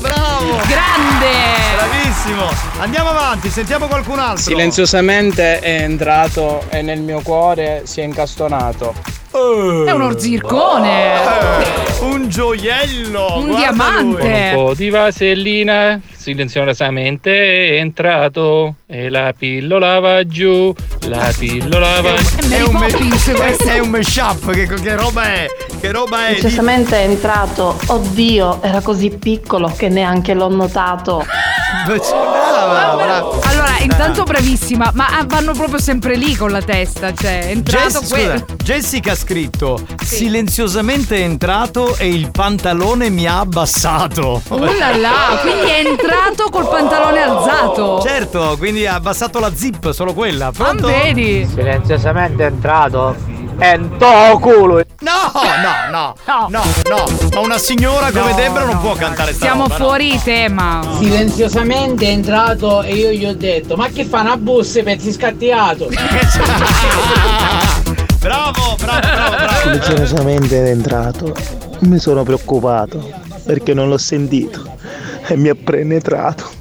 bravo! Grande! Andiamo avanti, sentiamo qualcun altro. Silenziosamente è entrato e nel mio cuore si è incastonato. Uh, è un orzircone, uh, un gioiello, un diamante. Lui. Un po' di vasellina, silenziosamente è entrato e la pillola va giù, la pillola va giù. È un, me- è un mashup, che, che roba è? Che roba è? Silenziosamente è entrato, oddio, era così piccolo che neanche l'ho notato. Brava, brava. Allora, intanto bravissima, ma vanno proprio sempre lì con la testa, cioè è entrato Jess- quel... Jessica ha scritto sì. silenziosamente è entrato e il pantalone mi ha abbassato. Oh là là, quindi è entrato col pantalone alzato. Certo, quindi ha abbassato la zip, solo quella. Pronto? Ah, vedi? Silenziosamente è entrato Entocolo. No, no, no, no, no, no. Ma una signora come no, Debra non no, può cantare. Siamo roba, fuori no. tema. Silenziosamente è entrato e io gli ho detto: ma che fa una bussa per si scattiato? Bravo, bravo, bravo, bravo. Silenziosamente è entrato. Mi sono preoccupato perché non l'ho sentito e mi ha penetrato.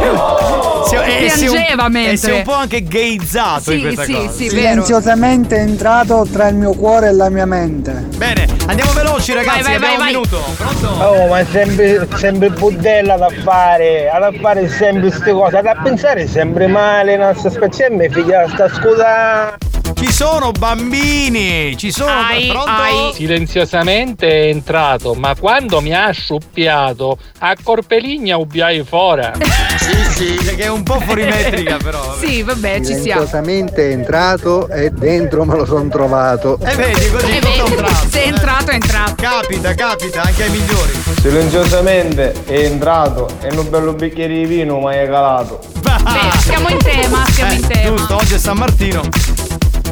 Oh! Si, eh, piangeva un, mentre. E si è un po' anche gayizzato sì, in questa sì, cosa. Sì, silenziosamente vero. È entrato tra il mio cuore e la mia mente. Bene, andiamo veloci ragazzi, vai, vai, abbiamo vai, un vai. minuto. Pronto? Oh, ma è sempre, sempre budella da fare, da fare sempre queste cose, da pensare sempre male, non sta spacciando figlia sta scusando. Ci sono bambini, ci sono ai, ai. Silenziosamente è entrato, ma quando mi ha sciuppiato a corpeligna ubbiai fora. Sì, sì, che è un po' fuorimetrica però. Vabbè. Sì, vabbè, ci siamo. Silenziosamente è entrato e dentro me lo sono trovato. E eh vedi, così eh vedi, tratto, se è entrato, eh. è entrato. Capita, capita, anche ai migliori. Silenziosamente è entrato e un bello bicchiere di vino ma è calato. Beh, siamo in tema, siamo eh, in tema. Giusto, oggi è San Martino.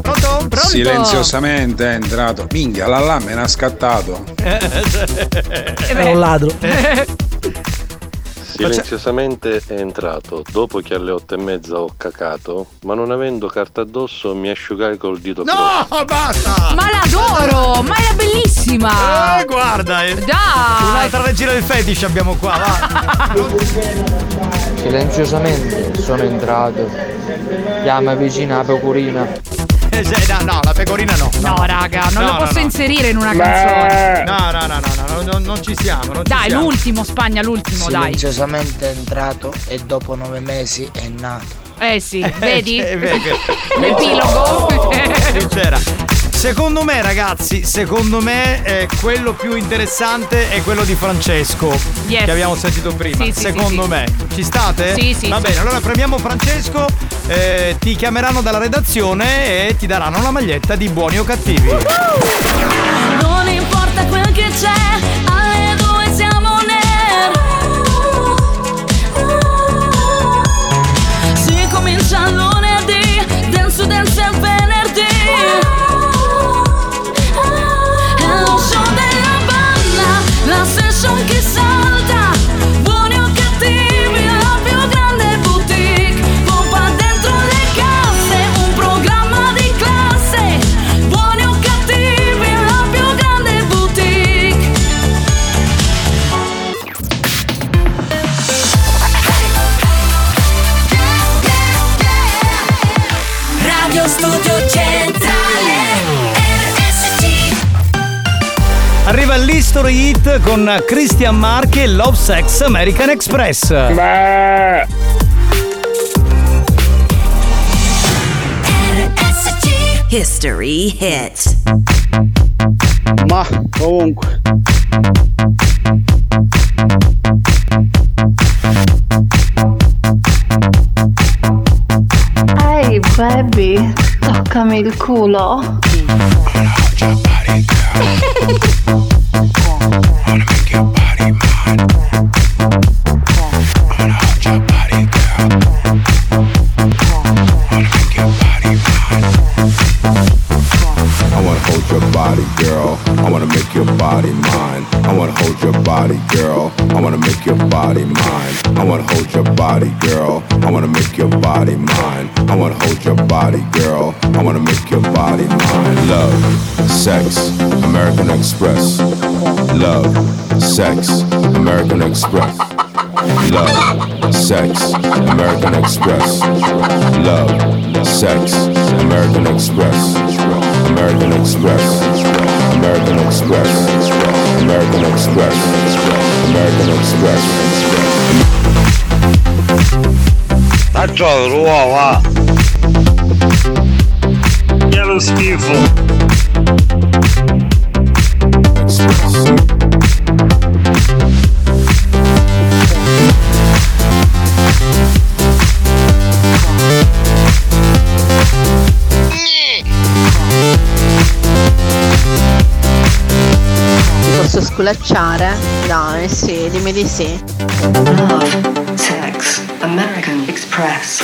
Pronto? Pronto? Silenziosamente è entrato. Minchia, la lama me ne ha scattato. È un ladro. Silenziosamente è entrato. Dopo che alle otto e mezza ho cacato, ma non avendo carta addosso mi asciugai col dito. No, pro. Basta! Ma l'adoro! Ma è bellissima! Eh, guarda! Dai! Un'altra regina del fetish abbiamo qua, va! Silenziosamente sono entrato. Chiama vicina la pecorina. No, no, la pecorina no. No, no raga, non no, lo posso no, no. inserire in una canzone. No, no, no, no, no, no non ci siamo. Non dai, ci siamo. L'ultimo, Spagna, l'ultimo, silenziosamente dai. Silenziosamente è entrato e dopo nove mesi è nato. Eh sì, vedi? L'epilogo. Oh. Sincera. Secondo me, ragazzi, secondo me eh, quello più interessante è quello di Francesco. Yes. Che abbiamo sentito prima. Sì, secondo sì, me. Sì. Ci state? Sì, sì. Va bene, sì. Allora premiamo Francesco. Eh, ti chiameranno dalla redazione e ti daranno la maglietta di Buoni o Cattivi. Uh-huh. Non importa quel che c'è, alle due siamo nel. Si comincia lunedì, Dance to Dance al venerdì. È lo show della banda, la session che salta. Buoni o Cattivi, la più grande boutique. Pompa dentro le casse, un programma di classe. Buoni o Cattivi, la più grande boutique. Yeah, yeah, yeah. Radio Studio Centrale. Arriva l'History Hit con Christian Marche e Love Sex American Express. Beh. R S C History Hit. Ma comunque hey baby, toccami il culo. Express. Love, sex, American Express. Love, sex, American Express. Love, sex, American Express. American Express. American Express. American Express. American Express. La giovane uova. Che lo schifo. Sculacciare? Dai, sì, dimmi di sì. Love, sex, American Express.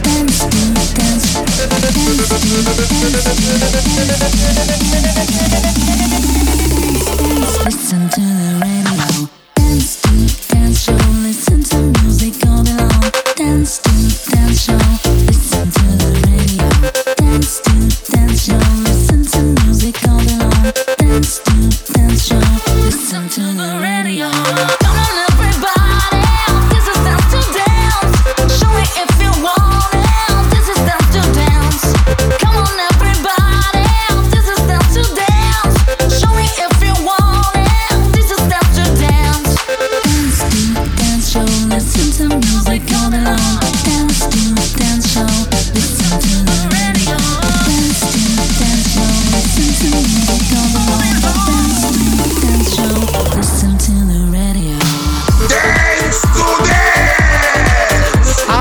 Dance to dance, dance to dance. Listen to the radio. Dance to dance show. Listen to music all day long. Dance to dance show. Listen to the radio. Dance to dance show. Listen to music all day long. Dance to dance show. Listen to the radio. Come on everybody, this is Dance to Dance. Show me if you want.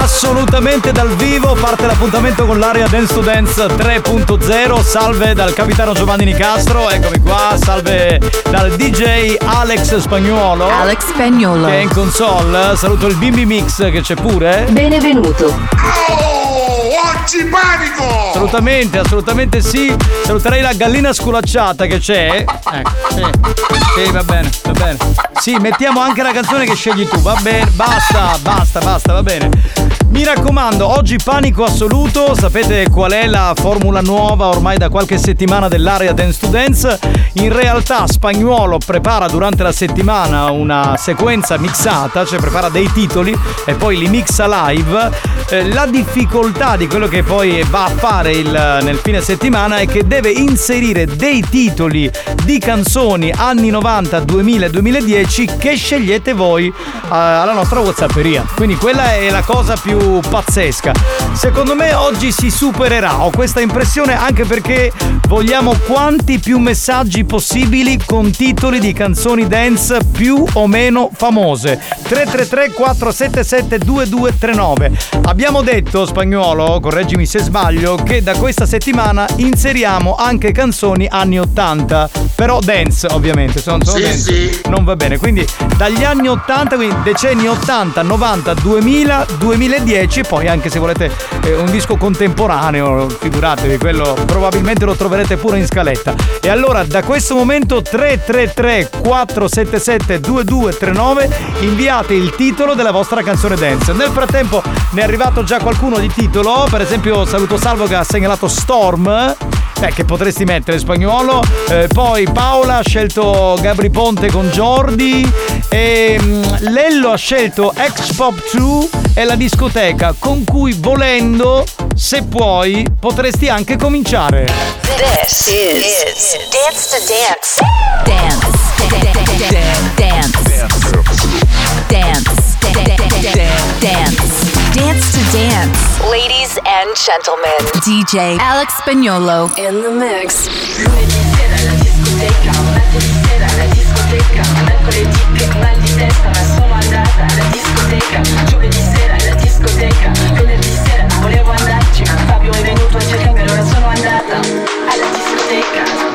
Assolutamente dal vivo parte l'appuntamento con l'area Dance to Dance tre punto zero. Salve dal capitano Giovanni Nicastro, eccomi qua. Salve dal D J Alex Spagnuolo. Alex Spagnuolo che è in console. Saluto il Bimbi Mix che c'è pure. Benvenuto. Oh, oggi panico. Assolutamente, assolutamente sì. Saluterei la gallina sculacciata che c'è. Ecco, sì. Sì, va bene, va bene. Sì, mettiamo anche la canzone che scegli tu. Va bene, basta, basta, basta, va bene. Mi raccomando, oggi panico assoluto. Sapete qual è la formula nuova ormai da qualche settimana dell'area Dance to Dance? In realtà Spagnuolo prepara durante la settimana una sequenza mixata, cioè prepara dei titoli e poi li mixa live. eh, La difficoltà di quello che poi va a fare il, nel fine settimana è che deve inserire dei titoli di canzoni anni novanta, duemila e duemiladieci che scegliete voi eh, alla nostra WhatsApperia. Quindi quella è la cosa più pazzesca. Secondo me oggi si supererà, ho questa impressione, anche perché vogliamo quanti più messaggi possibili con titoli di canzoni dance più o meno famose. Tre tre tre quattro sette sette due due tre nove. Abbiamo detto, Spagnuolo, correggimi se sbaglio, che da questa settimana inseriamo anche canzoni anni ottanta, però dance ovviamente, se non sono sì, dance sì. non va bene. Quindi dagli anni ottanta, quindi decenni ottanta, novanta, duemila, duemiladieci e poi anche se volete eh, un disco contemporaneo, figuratevi, quello probabilmente lo troverete pure in scaletta. E allora da questo momento tre tre tre quattro sette sette due due tre nove inviate il titolo della vostra canzone dance. Nel frattempo ne è arrivato già qualcuno di titolo, per esempio saluto Salvo che ha segnalato Storm. Eh, che potresti mettere Spagnuolo. Eh, poi Paola ha scelto Gabri Ponte con Jordi. E mh, Lello ha scelto X Pop due e la discoteca, con cui volendo, se puoi, potresti anche cominciare. This is Dance to Dance. Dance. Dance. Dance. Dance. Dance. Dance. Dance. Ladies and gentlemen, D J Alex Spagnuolo in the mix. Lunedì sera alla discoteca, martedì sera alla discoteca, mercoledì che mal di testa ma sono andata alla discoteca, giovedì sera alla discoteca, venerdì sera volevo andarci, Fabio è venuto a cercarmi allora sono andata alla discoteca.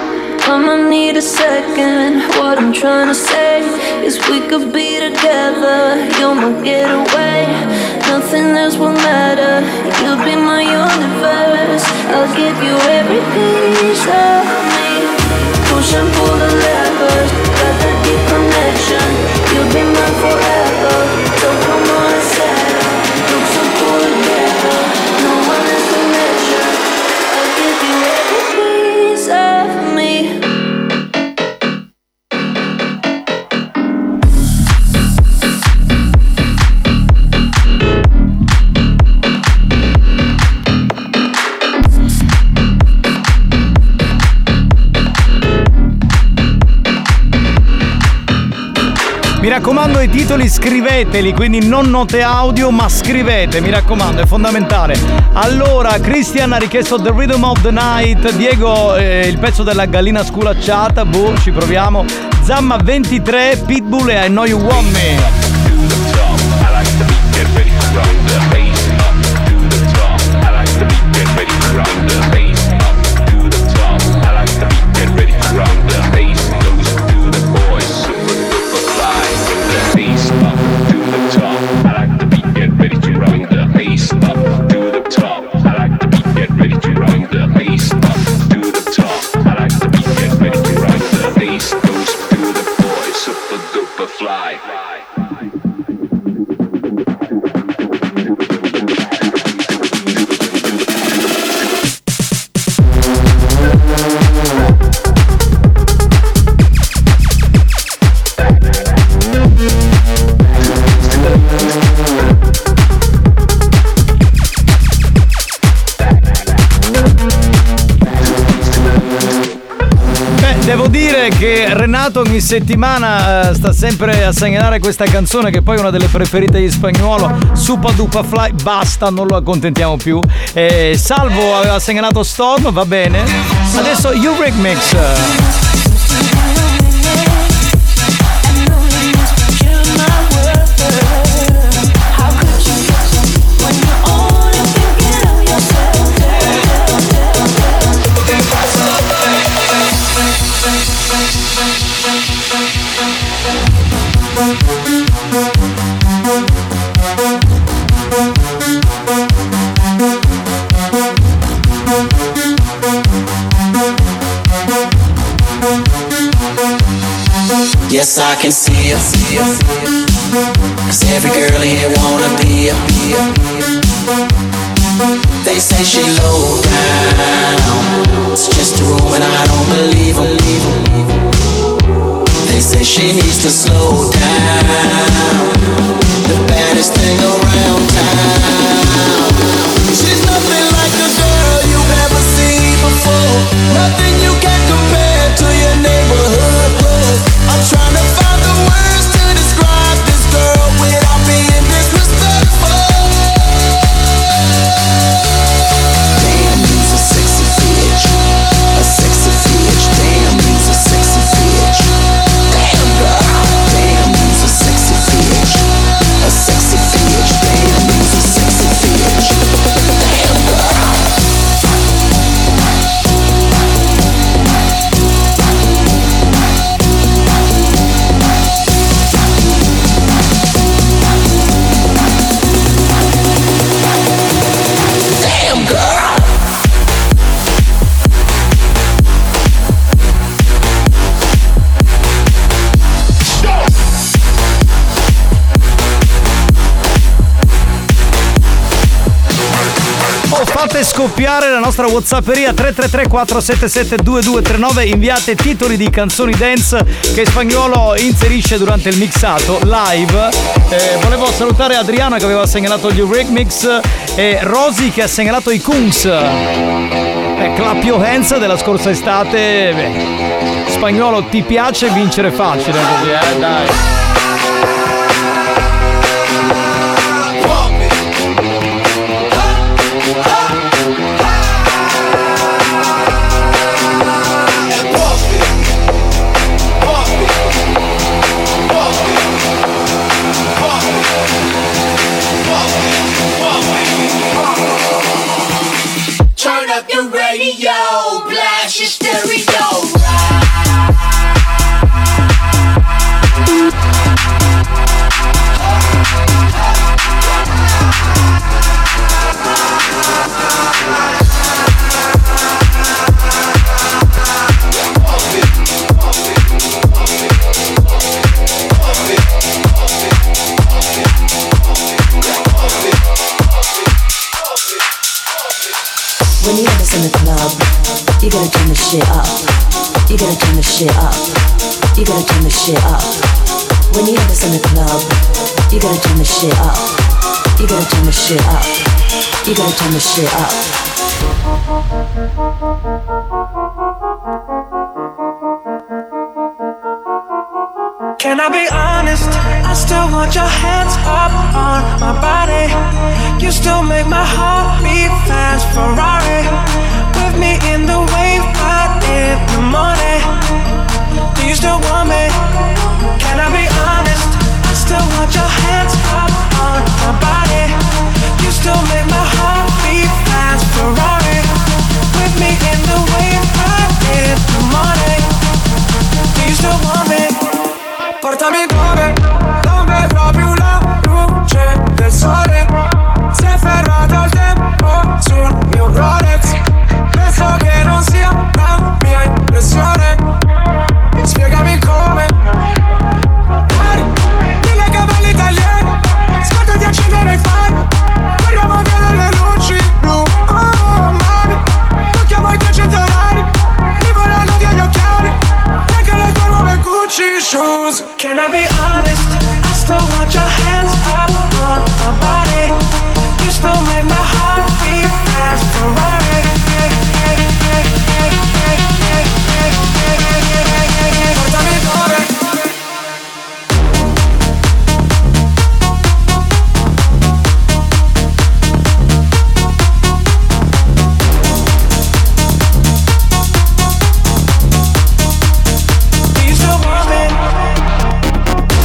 I'm gonna need a second. What I'm trying to say is we could be together. You're my getaway. Nothing else will matter. You'll be my universe. I'll give you every piece of me. Push and pull the levers. Got that deep connection. You'll be mine forever. So come on and settle. Look so cool together. No one has to measure. I'll give you every piece of me. Mi raccomando, i titoli scriveteli, quindi non note audio ma scrivete, mi raccomando, è fondamentale. Allora, Christian ha richiesto The Rhythm of the Night, Diego eh, il pezzo della gallina sculacciata, boh, ci proviamo, Zamma ventitré, Pitbull e I Know You Want Me. Renato ogni settimana uh, sta sempre a segnalare questa canzone che poi è una delle preferite di Spagnuolo, Supa Dupa Fly, basta, non lo accontentiamo più. eh, Salvo aveva segnalato Storm, va bene, adesso You Remix. Yes, I can see it, see it, cause every girl here wanna be a, be a, be a. They say she low down, it's just a rumor and I don't believe them. They say she needs to slow down, the baddest thing around town. She's nothing like a girl you've ever seen before, nothing you can compare to your neighborhood. I'm trying to find the words to describe this girl without being disrespectful. Damn, he's a sexy bitch. A sexy bitch. Damn, he's a sexy bitch. Damn, girl. Damn, he's a sexy bitch. A sexy bitch. Damn, he's a sexy bitch. Damn, girl. Scoppiare la nostra whatsapperia tre tre tre quattro sette sette due due tre nove, inviate titoli di canzoni dance che Spagnuolo inserisce durante il mixato live. Eh, volevo salutare Adriana che aveva segnalato gli Eurekmix e Rosy che ha segnalato i Kungs, eh, Clap Your Hands della scorsa estate. Beh, Spagnuolo, ti piace vincere facile così, eh dai. When you have this in the club, you gotta turn this shit up. You gotta turn this shit up. You gotta turn this shit up. When you have this in the club, you gotta turn this shit up. You gotta turn this shit up. You gotta turn this shit up. Can I be honest? I still want your hands up on my body. You still make my heart beat fast. Ferrari with me in the wave ride in the morning. Do you still want me? Can I be honest? I still want your hands up on my body. You still make my heart beat fast. Ferrari with me in the wave ride in the morning. Do you still want me? Portami dove. Dove proprio la luce del sole si è ferrato al tempo sul mio Rolex. Penso che non sia la mia impressione. Spiegami come. Pari, mille cavalli italiani. Scorda di accendere i fari. Vogliamo vedere le luci blu. Oh, mami, tocchiamo i tuoi centenari. Mi volano via gli occhiali. Anche le tue nuove Gucci shoes. Can I be honest? Still want your hands up on my body. You still make my heart beat fast. Ferrari. Portami dove. You still want me?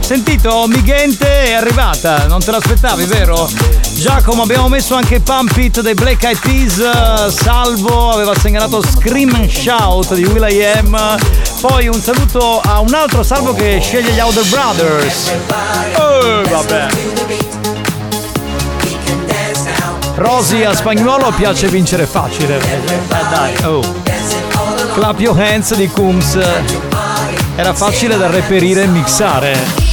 Sentito, Migente è arrivata, non te l'aspettavi, vero? Giacomo, abbiamo messo anche Pump It dei Black Eyed Peas, Salvo aveva segnalato Scream and Shout di will.i.am, poi un saluto a un altro Salvo che sceglie gli Outer Brothers. Oh, vabbè. Rosy a Spagnuolo piace vincere facile. Eh, dai. Oh. Clap Your Hands di Kungs. Era facile da reperire e mixare.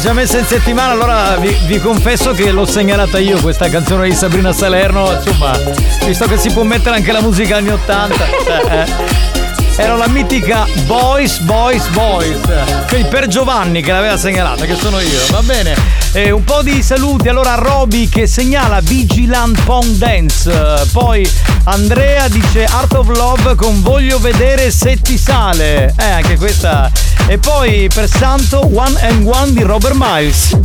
Già messa in settimana, allora vi, vi confesso che l'ho segnalata io questa canzone di Sabrina Salerno, insomma, visto che si può mettere anche la musica anni ottanta, eh, era la mitica Boys Boys Boys, quindi per Giovanni che l'aveva segnalata, che sono io, va bene. E un po' di saluti, allora Roby che segnala Vigilant Pong Dance, poi Andrea dice Art of Love con Voglio Vedere Se Ti Sale, eh, anche questa. E poi per Santo One and One di Robert Miles.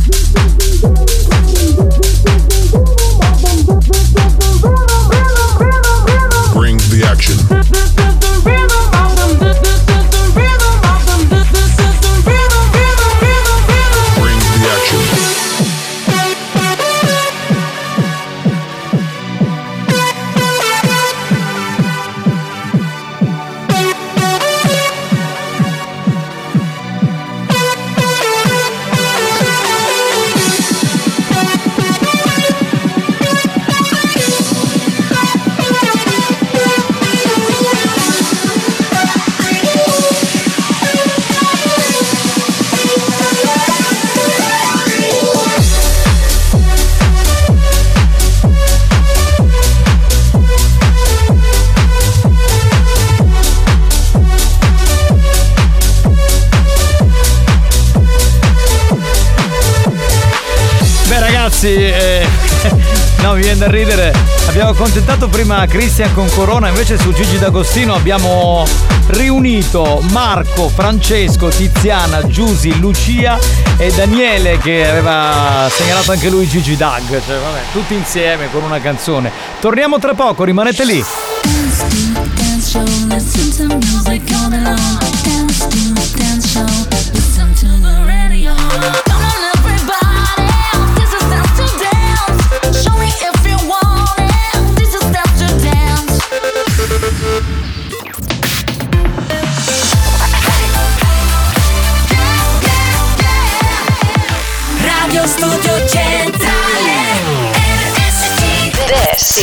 Bring the action. ragazzi, eh, no, mi viene da ridere. Abbiamo accontentato prima Christian con Corona, invece su Gigi D'Agostino abbiamo riunito Marco, Francesco, Tiziana, Giusy, Lucia e Daniele, che aveva segnalato anche lui Gigi Dag, cioè vabbè, tutti insieme con una canzone. Torniamo tra poco, rimanete lì. Studio Centrale R S C.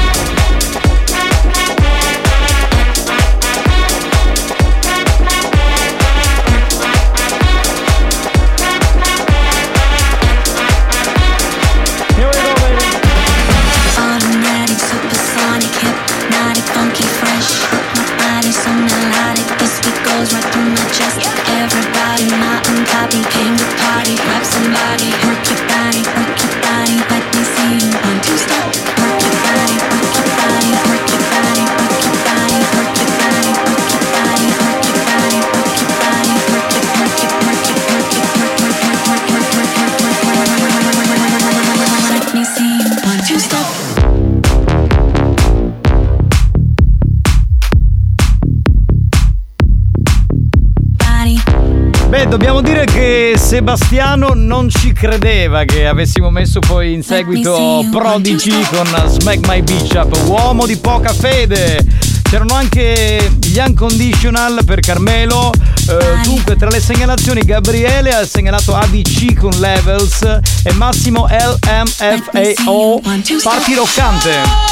Dobbiamo dire che Sebastiano non ci credeva che avessimo messo poi in seguito Prodigy con Smack My Bitch Up, uomo di poca fede. C'erano anche gli Unconditional per Carmelo. Eh, dunque, tra le segnalazioni, Gabriele ha segnalato A D C con Levels e Massimo L M F A O, Parti Roccante.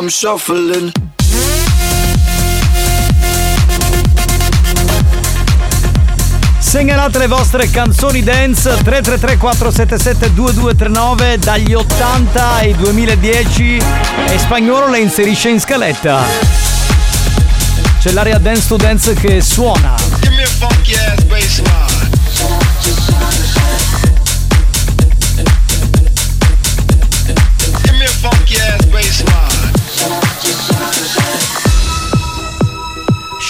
I'm shuffling. Segnalate le vostre canzoni dance tre tre tre quattro sette sette due due tre nove dagli ottanta ai duemiladieci e Spagnuolo le inserisce in scaletta. C'è l'area Dance to Dance che suona. Give me a funky ass bassline.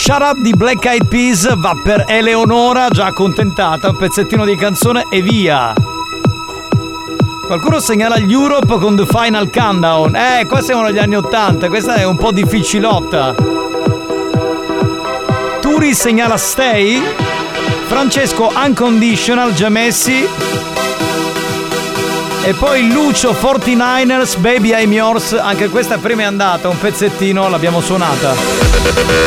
Shut Up di Black Eyed Peas va per Eleonora, già accontentata, un pezzettino di canzone e via. Qualcuno segnala gli Europe con The Final Countdown. Eh, qua siamo negli anni ottanta, questa è un po' difficilotta. Turi segnala Stay. Francesco Unconditional, già messi. E poi Lucio quarantanovers, Baby I'm Yours, anche questa prima è andata, un pezzettino l'abbiamo suonata.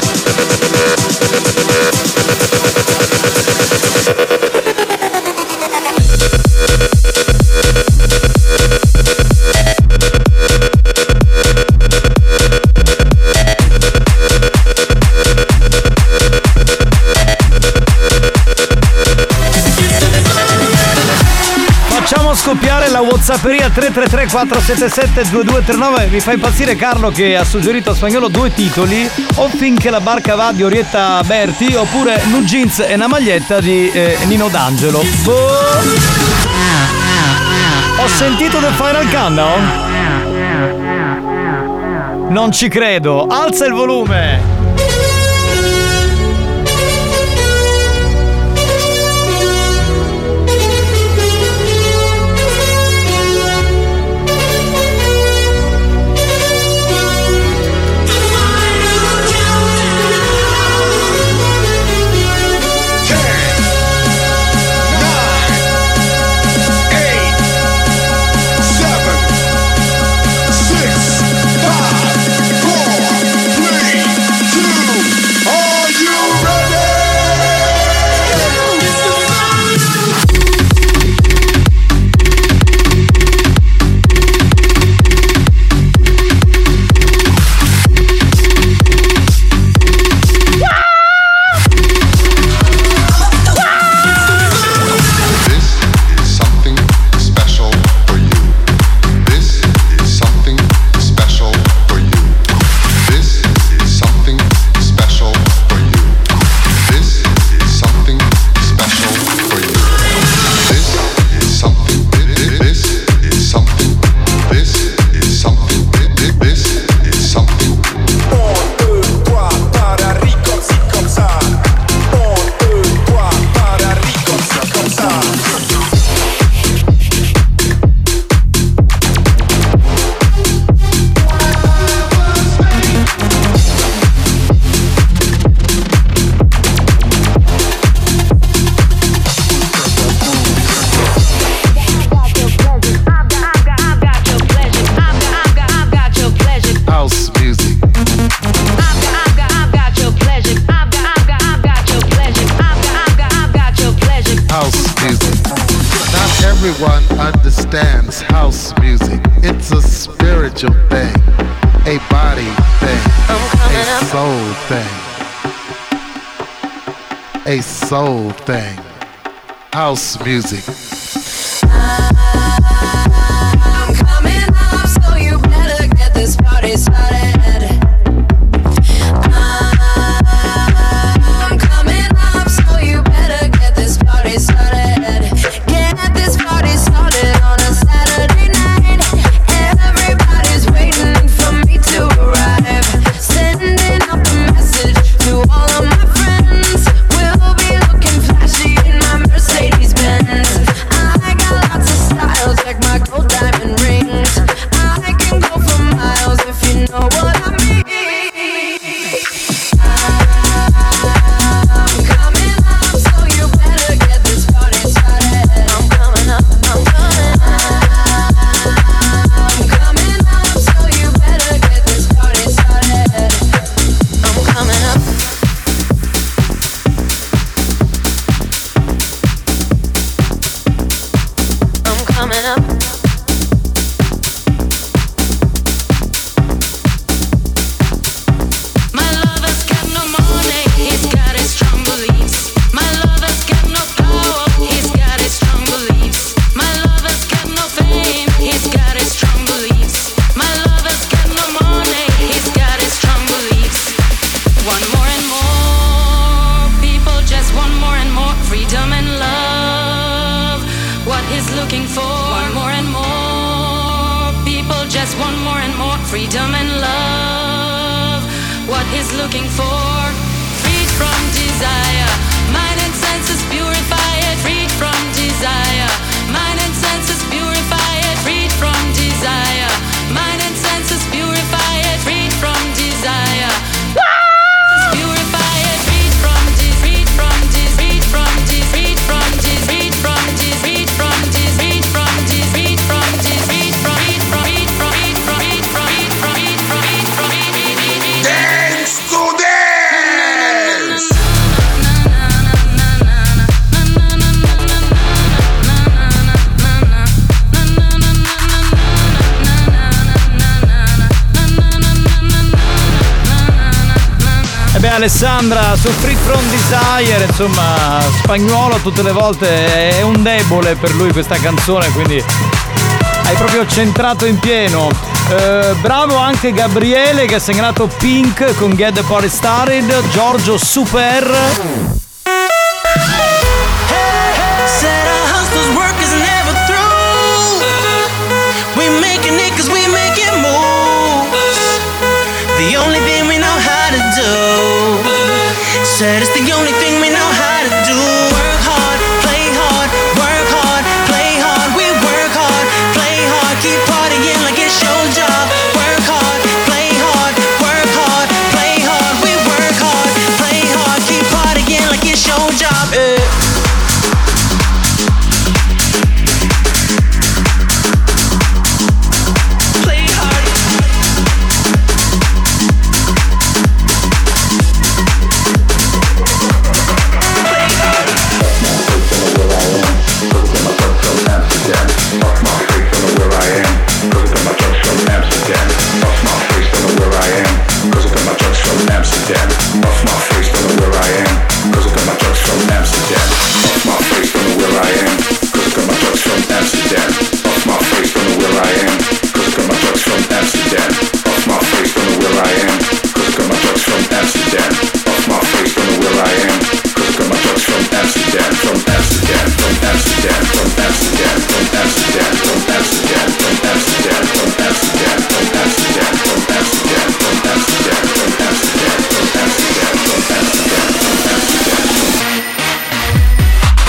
Sapperia tre tre tre quattro sette sette due due tre nove. Mi fa impazzire Carlo che ha suggerito a Spagnuolo due titoli: O finché la barca va di Orietta Berti, oppure Nu jeans e una maglietta di eh, Nino D'Angelo. Boh. Ho sentito The Final Countdown? Non ci credo. Alza il volume. Soul thing, house music. I'm coming up, so you better get this party started. I'm coming up, so you better get this party started. Get this party started on a Saturday night. Everybody's waiting for me to arrive. Sending out the message to all of my friends. We'll be looking flashy in my Mercedes Benz. I got lots of style, check my just want more and more freedom and love. What is looking for? Freed from desire, mind and senses purify it. Freed from desire, mind and senses purify it. Freed from desire, mind and senses purify it. Freed from desire. Alessandra su Free From Desire, insomma Spagnuolo tutte le volte è un debole per lui questa canzone, quindi hai proprio centrato in pieno. Eh, bravo anche Gabriele che ha segnalato Pink con Get The Party Started. Giorgio super. Said it's the only thing we know how to do. Work hard, play hard, work hard, play hard. We work hard, play hard, keep partying like it's your job. Work hard, play hard, work hard, play hard. We work hard, play hard, keep partying like it's your job. Yeah.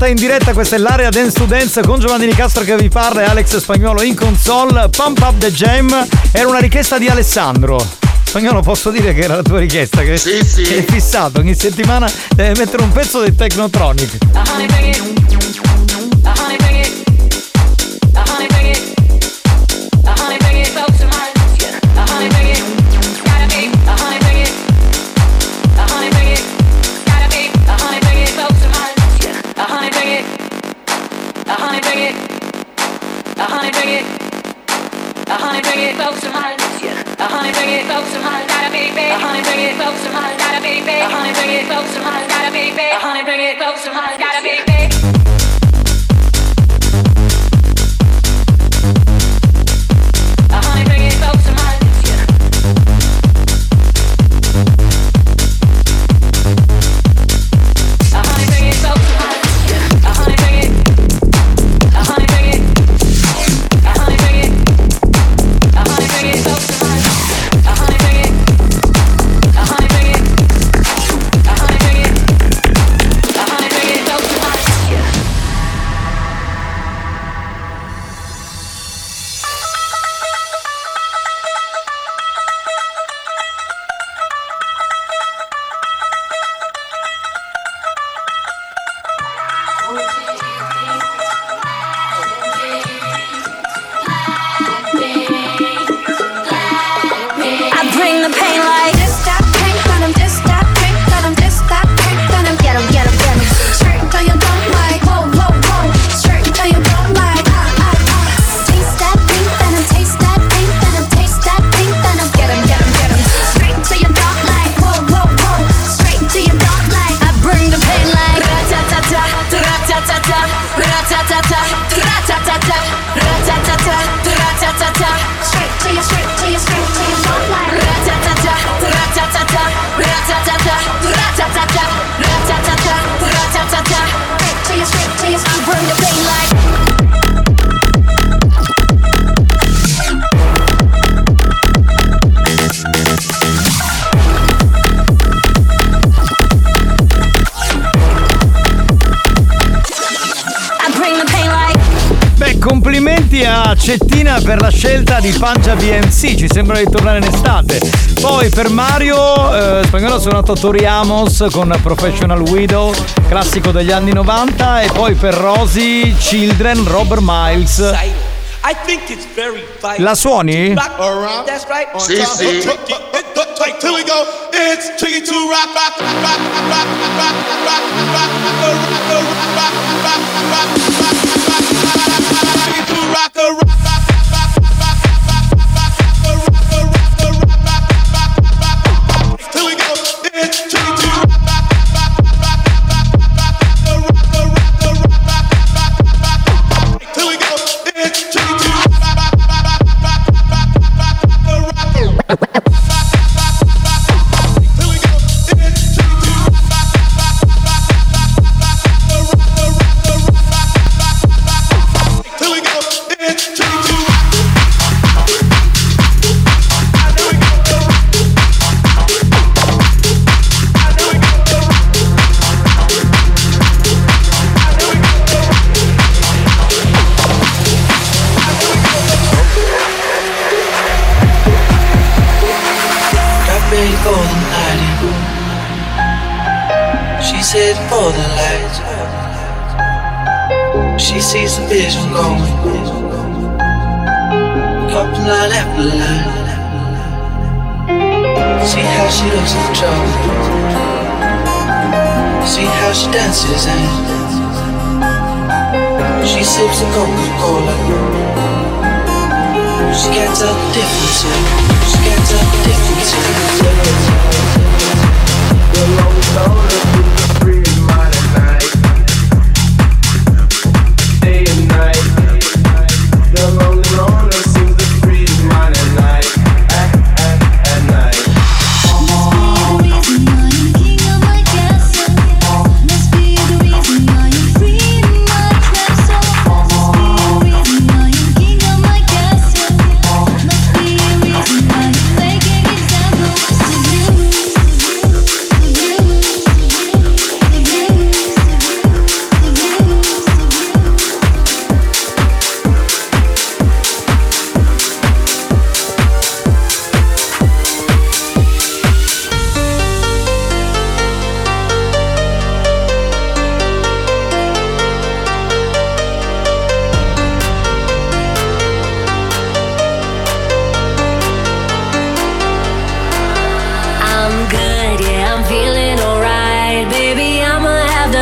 tornata in diretta, questa è l'area Dance to Dance con Giovanni Nicastro che vi parla e Alex Spagnuolo in console. Pump Up The Jam era una richiesta di Alessandro Spagnuolo, posso dire che era la tua richiesta? Che sì, sì. È fissato, ogni settimana deve mettere un pezzo del Technotronic. Per la scelta di Pancia B M C, ci sembra di tornare in estate. Poi per Mario eh, Spagnolo ha suonato Tori Amos con Professional Widow, classico degli anni novanta. E poi per Rosy, Children, Robert Miles. La suoni? Sì, sì.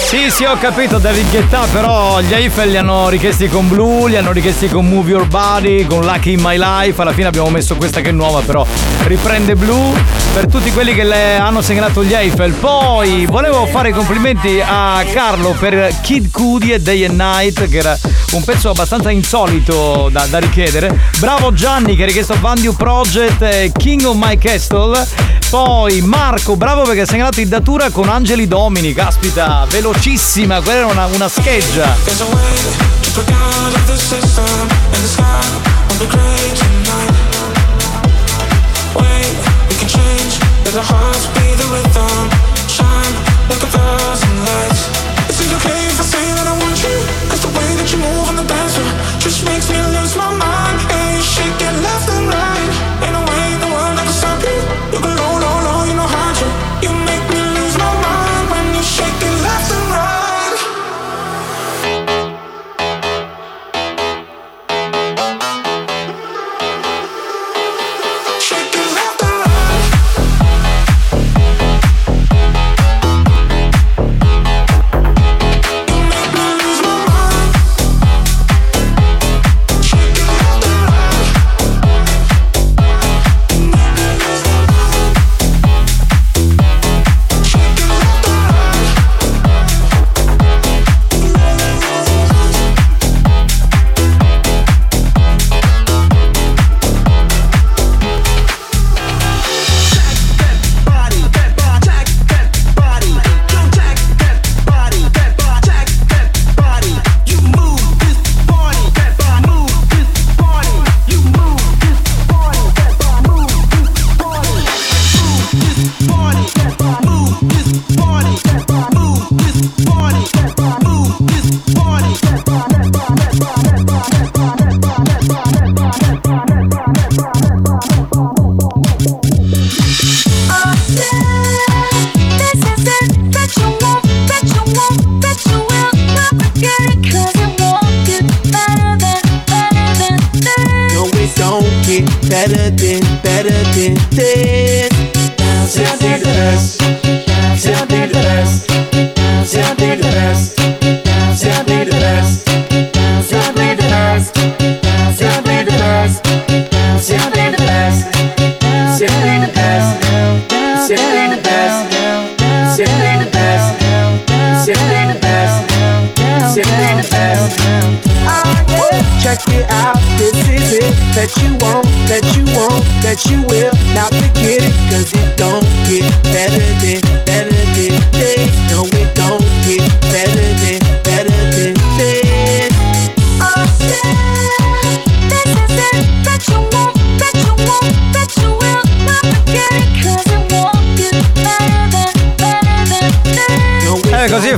Sì, sì, ho capito David Guetta, però gli Eiffel li hanno richiesti con Blue, li hanno richiesti con Move Your Body, con Lucky in My Life. Alla fine abbiamo messo questa che è nuova, però riprende Blue, per tutti quelli che le hanno segnalato gli Eiffel. Poi volevo fare i complimenti a Carlo per Kid Cudi e Day and Night, che era un pezzo abbastanza insolito da, da richiedere. Bravo Gianni che ha richiesto Van Dew Project e King of My Castle. Poi Marco, bravo perché ha segnalato in datura con Angeli Domini, caspita, velocissima, quella era una, una scheggia.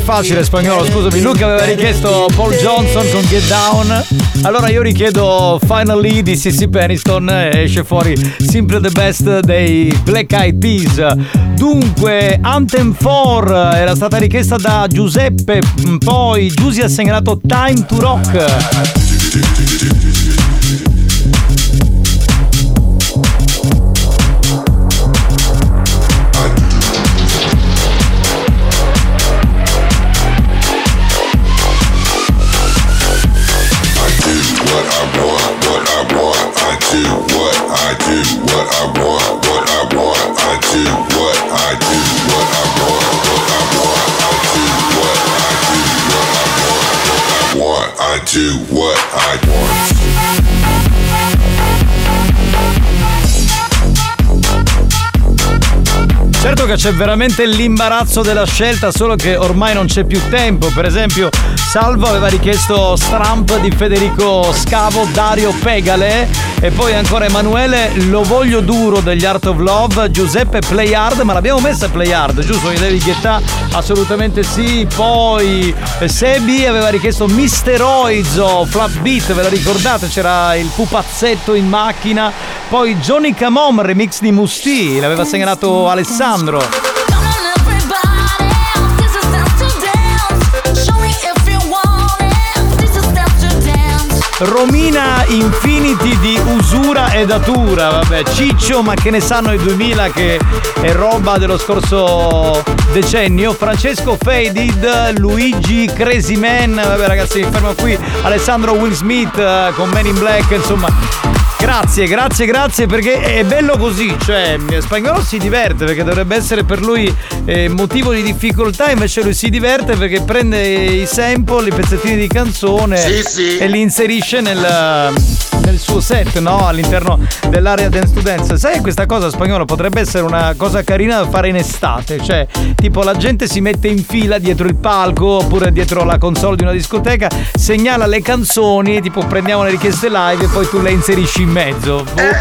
Facile Spagnolo, scusami, Luca aveva richiesto Paul Johnson con Get Down, allora io richiedo Finally di Sissy Peniston, esce fuori Simple the Best dei Black Eyed Peas. Dunque Anthem quattro era stata richiesta da Giuseppe, poi Giusy ha segnalato Time to Rock. Do what I want. Certo che c'è veramente l'imbarazzo della scelta, solo che ormai non c'è più tempo. Per esempio Salvo aveva richiesto Stramp di Federico Scavo, Dario Pegale e poi ancora Emanuele Lo Voglio Duro degli Art of Love, Giuseppe Play Hard, ma l'abbiamo messa Play Hard, giusto? David Guetta, assolutamente sì. Poi Sebi aveva richiesto Misteroizo, Flap Beat, ve la ricordate? C'era il pupazzetto in macchina. Poi Johnny Camom, remix di Musti, l'aveva segnalato Alessandro. Romina Infinity di Usura e Datura, vabbè, Ciccio, ma che ne sanno i duemila, che è roba dello scorso decennio. Francesco Faded, Luigi Crazy Man, vabbè ragazzi, fermo qui. Alessandro Will Smith con Men in Black, insomma. Grazie, grazie, grazie, perché è bello così, cioè Spagnuolo si diverte perché dovrebbe essere per lui eh, motivo di difficoltà, invece lui si diverte perché prende i sample, i pezzettini di canzone, sì, sì, e li inserisce nel, nel suo set, no? All'interno dell'area Dance to Dance. Sai, questa cosa, Spagnuolo, potrebbe essere una cosa carina da fare in estate, cioè tipo la gente si mette in fila dietro il palco oppure dietro la console di una discoteca, segnala le canzoni, tipo prendiamo le richieste live e poi tu le inserisci in mezzo. Eh,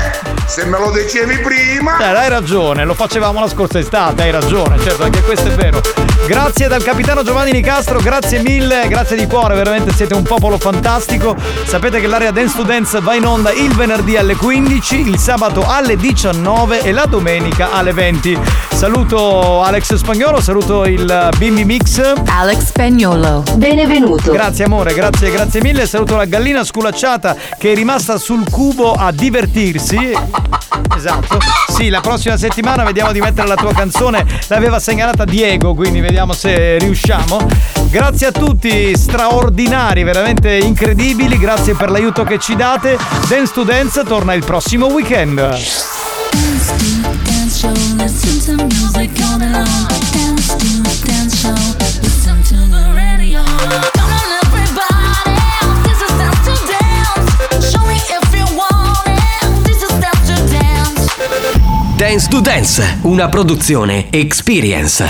se me lo dicevi prima. Dai, hai ragione, lo facevamo la scorsa estate, hai ragione, certo, anche questo è vero. Grazie dal capitano Giovanni Nicastro, grazie mille, grazie di cuore, veramente siete un popolo fantastico. Sapete che l'area Dance to Dance va in onda il venerdì alle quindici, il sabato alle diciannove e la domenica alle venti. Saluto Alex Spagnuolo, saluto il Bimbi Mix. Alex Spagnuolo, benvenuto. Grazie amore, grazie, grazie mille. Saluto la gallina sculacciata che è rimasta sul cubo a divertirsi. Esatto. Sì, la prossima settimana vediamo di mettere la tua canzone, l'aveva segnalata Diego, quindi vediamo se riusciamo. Grazie a tutti, straordinari, veramente incredibili, grazie per l'aiuto che ci date. Dance to Dance torna il prossimo weekend. Dance to Dance, una produzione Experience.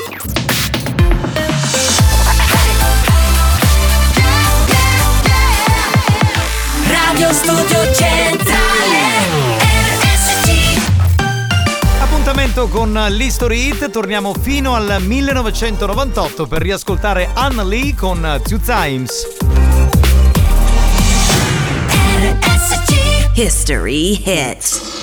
Radio Studio Centrale R S C. Appuntamento con l'History Hit, torniamo fino al millenovecentonovantotto per riascoltare Ann Lee con Two Times. R S C History Hit.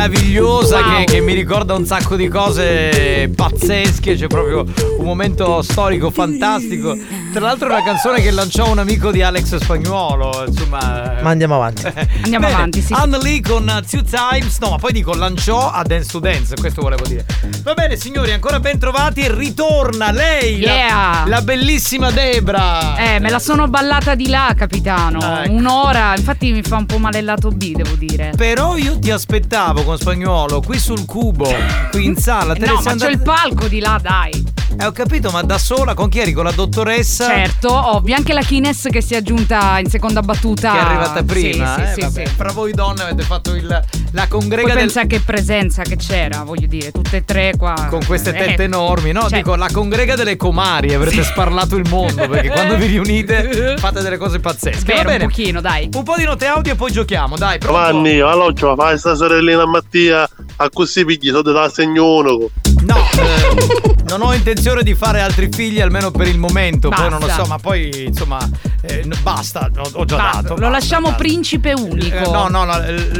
meravigliosa, wow, che, che mi ricorda un sacco di cose pazzesche. C'è proprio un momento storico fantastico. Tra l'altro è una canzone che lanciò un amico di Alex Spagnuolo. Insomma, ma andiamo avanti. Andiamo bene, avanti, sì. Ann Lee con Two Times. No, ma poi dico lanciò a Dance to Dance, questo volevo dire. Va bene signori, ancora ben trovati. Ritorna lei, yeah, la, la bellissima Debra. Eh, me la sono ballata di là, capitano, ecco. Un'ora, infatti mi fa un po' male il lato B, devo dire. Però io ti aspettavo con Spagnuolo qui sul cubo, qui in sala. Te no, ma andate... c'è il palco di là, dai. Eh, ho capito, ma da sola con chi eri? Con la dottoressa? Certo, ovvio, anche la Kines che si è aggiunta in seconda battuta. Che è arrivata prima. Sì, eh, sì, vabbè, sì. Fra voi donne avete fatto il, la congrega. Poi del... pensa che presenza che c'era, voglio dire, tutte e tre qua. Con queste tette eh, enormi, no? Cioè... Dico, la congrega delle comari, avrete sì. sparlato il mondo, perché quando vi riunite fate delle cose pazzesche. Spero, va bene, un pochino, dai. Un po' di note audio e poi giochiamo, dai. Giovanni, allora fai sta sorellina Mattia, a così pigli sotto da segno. No, eh, non ho intenzione di fare altri figli, almeno per il momento. Basta. Poi non lo so, ma poi insomma eh, basta, ho, ho già basta. dato. Lo basta, lasciamo basta. Principe unico. Eh, no, no, no,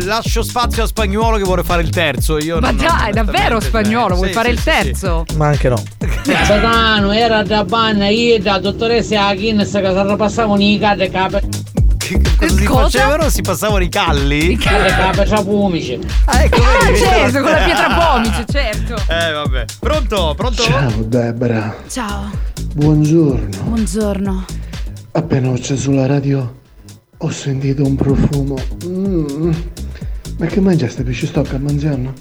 lascio spazio a Spagnuolo che vuole fare il terzo. Io ma non, dai, non, davvero Spagnuolo, eh, vuoi sì, fare sì, il terzo? Sì. Ma anche no. Satano, era da banna, io da dottoressa Akin, che passavano i cade cape. Cosa si cosa? facevano? Si passavano i calli? I calli con la pietra pomice. Ah, ecco, ah, certo, con la pietra pomice, certo. Eh, vabbè. Pronto? Pronto? Ciao Debra. Ciao. Buongiorno. Buongiorno. Appena ho acceso la radio ho sentito un profumo. Mm. Ma che mangia ste pesci stocca mangiando?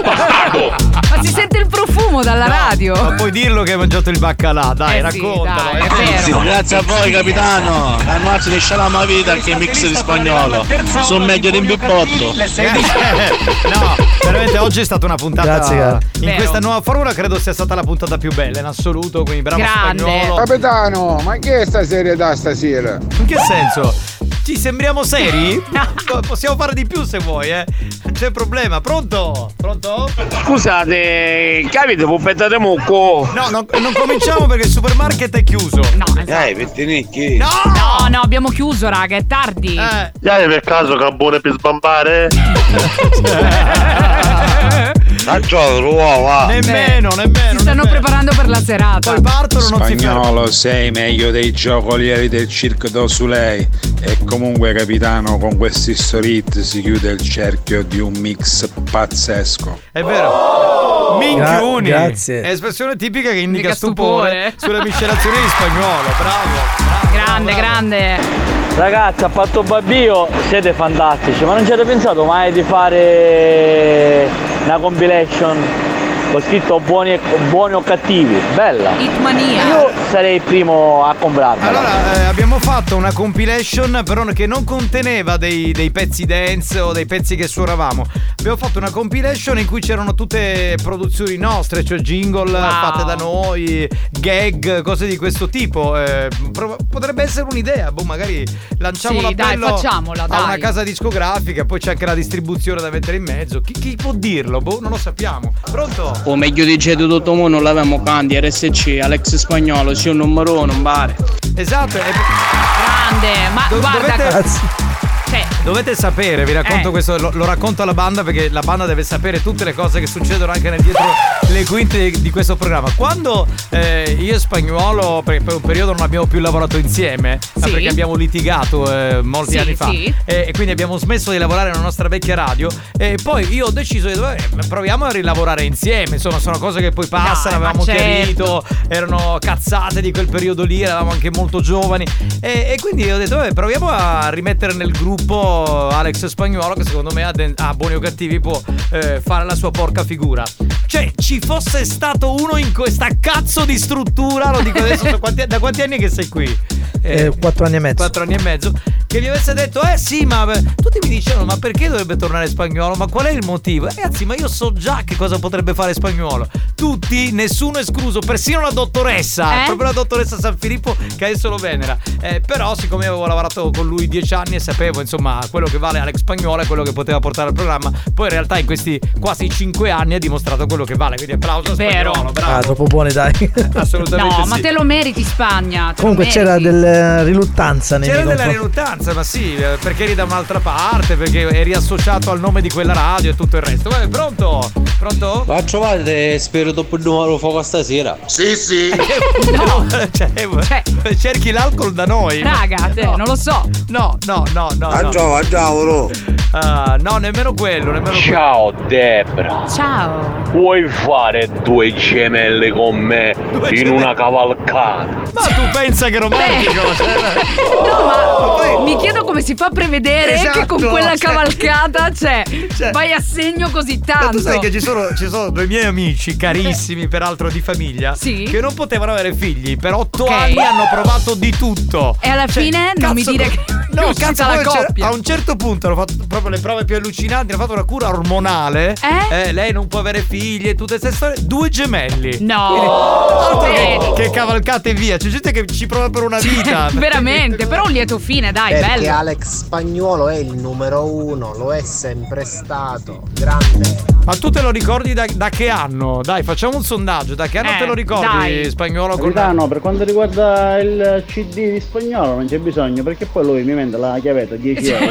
Ma si sente il profumo dalla no, radio? Ma puoi dirlo che hai mangiato il baccalà, dai, eh raccontalo. Sì, dai, eh. Grazie a voi capitano, la noce di scialama vita che mix di Spagnuolo. Sono meglio di un bippotto. No, veramente oggi è stata una puntata. Grazie. In vero. Questa nuova formula credo sia stata la puntata più bella in assoluto, quindi bravo grande Spagnuolo. Capitano, ma che è sta serietà stasera? In che senso? Ci sembriamo seri? Possiamo fare di più se vuoi, eh? C'è problema. Pronto? Pronto? Scusate, capite, puppetta de mucco. No, non, non cominciamo perché il supermarket è chiuso. No, esatto. Dai, pettinicchi. No! No, no, abbiamo chiuso, raga, è tardi. Eh. Dai, per caso cambone per sbambare? Cacciolo, uova. Nemmeno, nemmeno. Si stanno nemmeno. preparando per la serata. Poi partono, non si fermano. Spagnolo, sei meglio dei giocolieri del Cirque du Soleil. E comunque, capitano, con questi storit si chiude il cerchio di un mix pazzesco. È vero. Oh! Minchioni. Gra- grazie. È espressione tipica che indica, indica stupore, stupore sulle miscelazioni di Spagnolo. Bravo. bravo grande, bravo. grande. Ragazzi, ha fatto babbio, siete fantastici, ma non ci avete pensato mai di fare una compilation con scritto buoni, buoni o cattivi? Bella! Hitmania! Io sarei il primo a comprarla. Allora, eh, abbiamo fatto una compilation però che non conteneva dei, dei pezzi dance o dei pezzi che suonavamo. Abbiamo fatto una compilation in cui c'erano tutte produzioni nostre, cioè jingle wow. fatte da noi, gag, cose di questo tipo. Eh, potrebbe essere un'idea, boh, magari lanciamo sì, l'appello dai, facciamola, dai. a una casa discografica, poi c'è anche la distribuzione da mettere in mezzo. Chi, chi può dirlo? Boh, non lo sappiamo. Pronto? O meglio di Gedo tutto mo non l'avevamo canti, R S C, Alex Spagnuolo, c'è un numero, non pare. Esatto, è... grande, ma Do- guarda dovete... cazzo. Cioè. Dovete sapere, vi racconto eh. questo, lo, lo racconto alla banda perché la banda deve sapere tutte le cose che succedono anche nel dietro le quinte di, di questo programma. Quando eh, io e Spagnuolo per, per un periodo non abbiamo più lavorato insieme, sì. perché abbiamo litigato eh, molti sì, anni fa sì. e, e quindi abbiamo smesso di lavorare nella nostra vecchia radio e poi io ho deciso di eh, proviamo a rilavorare insieme, insomma sono cose che poi passano, no, avevamo certo. chiarito, erano cazzate di quel periodo lì, eravamo anche molto giovani e, e quindi ho detto vabbè, proviamo a rimettere nel gruppo Alex Spagnuolo che secondo me a, de- a buoni o cattivi può eh, fare la sua porca figura. Cioè ci fosse stato uno in questa cazzo di struttura, lo dico adesso, quanti, da quanti anni che sei qui? Eh, quattro anni e mezzo. Quattro anni e mezzo. Che gli avesse detto eh sì ma tutti mi dicevano ma perché dovrebbe tornare Spagnuolo, ma qual è il motivo? Ragazzi, ma io so già che cosa potrebbe fare Spagnuolo. Tutti, nessuno escluso, persino la dottoressa eh? Proprio la dottoressa San Filippo che adesso lo venera eh, però siccome avevo lavorato con lui dieci anni e sapevo insomma quello che vale Alex Spagnuolo e quello che poteva portare al programma, poi in realtà in questi quasi cinque anni ha dimostrato quello che vale, quindi applauso a Spagnuolo, bravo. Ah, troppo buone dai. Assolutamente no, sì. Ma te lo meriti Spagna, te comunque meriti. C'era della riluttanza nei c'era della riluttanza Dance, ma sì, perché eri da un'altra parte, perché eri associato al nome di quella radio e tutto il resto. Vabbè, pronto? Pronto? Ma trovate, spero dopo il numero fuoco stasera. Sì, sì. No, cioè, cioè, cerchi l'alcol da noi. Raga, te, no. non lo so. No, no, no, no. Mangiavo, mangiavolo. Uh, no, nemmeno quello, nemmeno Ciao quello. Debra. Ciao. Vuoi fare due gemelle con me due in gemelle. una cavalcata? Ma tu pensa che romantico? No, ma oh. mi chiedo come si fa a prevedere esatto, che con quella cavalcata cioè, cioè, vai a segno così tanto. Ma tu sai che ci sono, ci sono due miei amici carissimi, peraltro di famiglia, sì? che non potevano avere figli. Per otto okay. anni hanno provato di tutto. E alla cioè, fine non mi dire che no, non cazzo la coppia. A un certo punto hanno fatto proprio le prove più allucinanti, hanno fatto una cura ormonale. Eh? Eh, lei non può avere figli. E tutte queste storie, due gemelli. No, quindi, altro che, che cavalcate via. C'è gente che ci prova per una vita. Veramente, però un lieto fine, dai, perché bello. Perché Alex Spagnuolo è il numero uno, lo è sempre stato. Grande. Ma tu te lo ricordi da, da che anno? Dai, facciamo un sondaggio. Da che anno eh, te lo ricordi, dai. Spagnuolo? Capitano, con... per quanto riguarda il C D di Spagnuolo non c'è bisogno, perché poi lui mi vende la chiavetta dieci euro.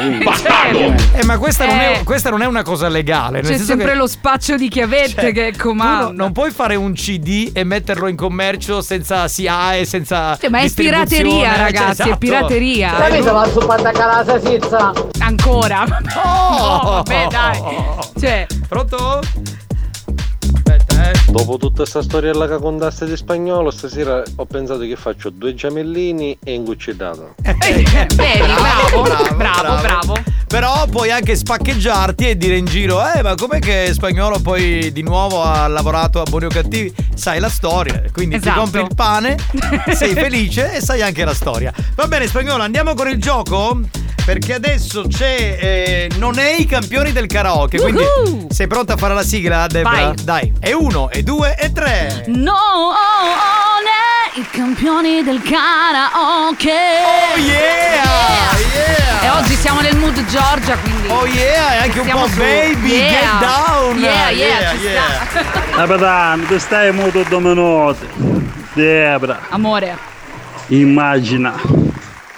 Eh, ma questa, eh. non è, questa non è una cosa legale. C'è sempre che... lo spaccio di chiavette. Cioè, che comando. Non puoi fare un C D e metterlo in commercio senza S I A E, senza sì, ma è pirateria, ragazzi, cioè, esatto. è pirateria. Capito la suppata calasa senza ancora. Oh, no, vabbè, dai. Cioè, pronto? Aspetta, eh. Dopo tutta sta storiella che contaste di Spagnuolo, stasera ho pensato che faccio due gemellini e un guccettato. Vedi, bravo, bravo, bravo. bravo. bravo. Però puoi anche spaccheggiarti e dire in giro: Eh ma com'è che Spagnuolo poi di nuovo ha lavorato a Buoni o Cattivi? Sai la storia, quindi esatto. ti compri il pane, sei felice e sai anche la storia. Va bene Spagnuolo, andiamo con il gioco? Perché adesso c'è eh, non è i campioni del karaoke. Quindi uh-huh. sei pronta a fare la sigla, Debra? Dai, è uno, è due, è tre. No, oh, oh, i campioni del karaoke. Oh yeah, yeah, yeah. E oggi siamo nel mood Giorgia, quindi oh yeah, e anche un po' su. Baby yeah. Get down yeah yeah, yeah ci yeah. sta. Debra, tu stai molto dominante. Debra amore, immagina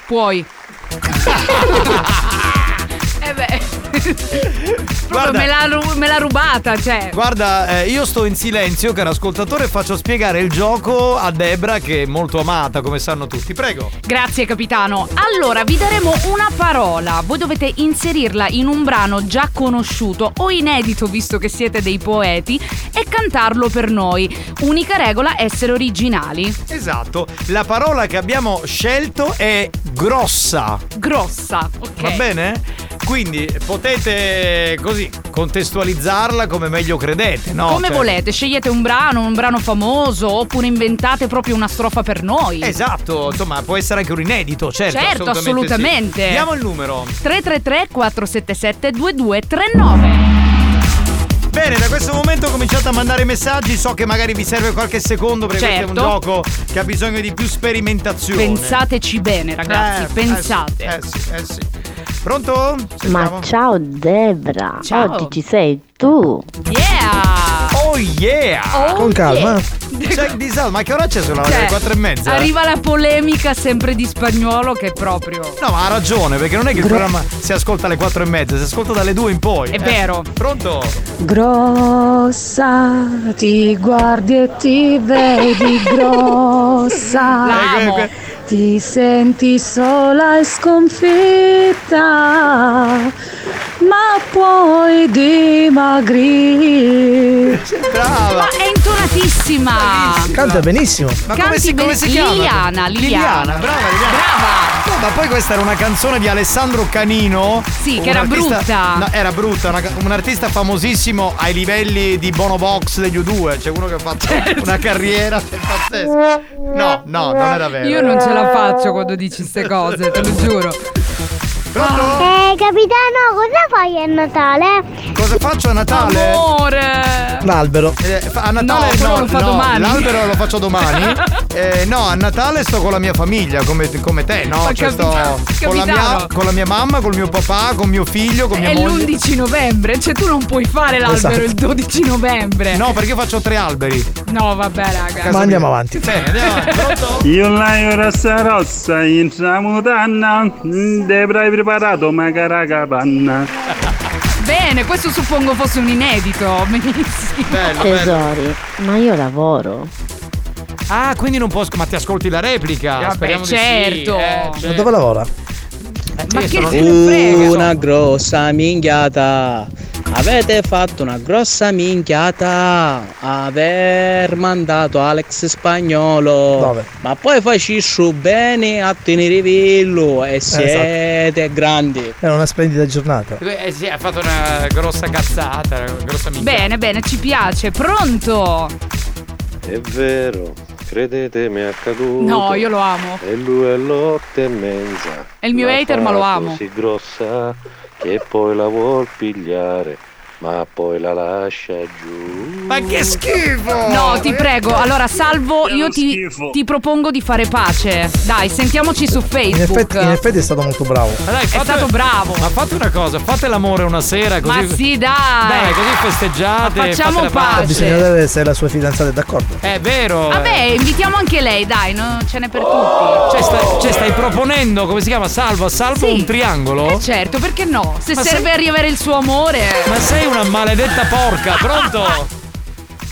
puoi eh beh guarda, me, l'ha, me l'ha rubata, cioè. Guarda, eh, io sto in silenzio, caro ascoltatore, e faccio spiegare il gioco a Debra, che è molto amata, come sanno tutti. Prego. Grazie, capitano. Allora, vi daremo una parola. Voi dovete inserirla in un brano già conosciuto o inedito, visto che siete dei poeti, e cantarlo per noi. Unica regola, essere originali. Esatto. La parola che abbiamo scelto è grossa. Grossa, ok. Va bene? Quindi potete così contestualizzarla come meglio credete, no? Come cioè... volete, scegliete un brano, un brano famoso, oppure inventate proprio una strofa per noi. Esatto, insomma può essere anche un inedito, certo. Certo, assolutamente. assolutamente. Sì. Diamo il numero tre tre tre quattro sette sette due due tre nove. Bene, da questo momento cominciate a mandare messaggi. So che magari vi serve qualche secondo, perché certo. è un gioco che ha bisogno di più sperimentazione. Pensateci bene, ragazzi, eh, pensate. Eh sì, eh sì. Pronto? Sentiamo. Ma ciao Debra, ciao. Oggi ci sei tu. Yeah! Oh yeah! Oh Con calma. Yeah. Check this out, ma che ora c'è? Sono le cioè, quattro e mezza. Arriva la polemica sempre di Spagnuolo, che è proprio. No, ma ha ragione, perché non è che Gro- il programma si ascolta alle quattro e mezza, si ascolta dalle due in poi. È eh. vero. Pronto? Grossa, ti guardi e ti vedi grossa. L'amo. Eh, eh, Ti senti sola e sconfitta, ma puoi dimagrire. Brava. Ma è intonatissima. Bravissima. Canta benissimo. Ma come si, come ben... si chiama? Liliana, Liliana. Liliana, brava Liliana. Brava. No, ma poi questa era una canzone di Alessandro Canino. Sì, che era artista... brutta. No, era brutta, una... un artista famosissimo ai livelli di Bono Box degli U due. C'è uno che ha fatto una carriera pazzesca. No, no, non era vero. Io non ce la faccio quando dici queste cose, te lo giuro. Pronto? Eh, capitano, cosa fai a Natale? Cosa cosa faccio a Natale? Amore! L'albero. Eh, a Natale no, no, lo fa no, domani. L'albero lo faccio domani. Eh, no, a Natale sto con la mia famiglia, come, come te, no? Cioè, sto con la, mia, con la mia mamma, con mio papà, con mio figlio, con mia è moglie. È l'undici novembre, cioè tu non puoi fare l'albero esatto. Il dodici novembre. No, perché faccio tre alberi. No, vabbè, raga. Ma andiamo avanti. Sì, andiamo avanti. Pronto? Io la rossa rossa in tramutanna, debrai preparato magari capanna. Bene, questo suppongo fosse un inedito. Benissimo. Bello, tesori, bello. Ma io lavoro. Ah, quindi non posso. Ma ti ascolti la replica? Eh, beh, certo. Sì, eh, certo. Ma dove lavora? Eh, ma che se ne frega? Una grossa minchiata. Avete fatto una grossa minchiata. Aver mandato Alex Spagnuolo. Dove? Ma poi faciscio bene a tenere vello. E siete eh, esatto. grandi. Era una splendida giornata. Eh sì, ha fatto una grossa cazzata. Una grossa minchiata. Bene, bene, ci piace. Pronto? È vero. Credetemi, è accaduto. No, io lo amo. E lui è l'otto e mezza. È il mio la hater, ma lo amo. Così grossa che poi la vuol pigliare, ma poi la lascia giù. Ma che schifo! No, ti prego, allora Salvo, io ti, ti propongo di fare pace. Dai, sentiamoci su Facebook. In effetti, in effetti è stato molto bravo. Ma dai, fate, è stato bravo. Ma fate una cosa, fate l'amore una sera così. Ma sì, dai. Dai, così festeggiate. Ma facciamo pace. pace. Bisogna vedere se la sua fidanzata è d'accordo. È vero. Vabbè, invitiamo anche lei, dai, no? Ce n'è per oh. tutti. Cioè, sta, cioè, stai proponendo, come si chiama? Salvo, Salvo sì. un triangolo? Eh certo, perché no? Se ma serve sei... a riavere il suo amore. Ma sei una maledetta porca, pronto?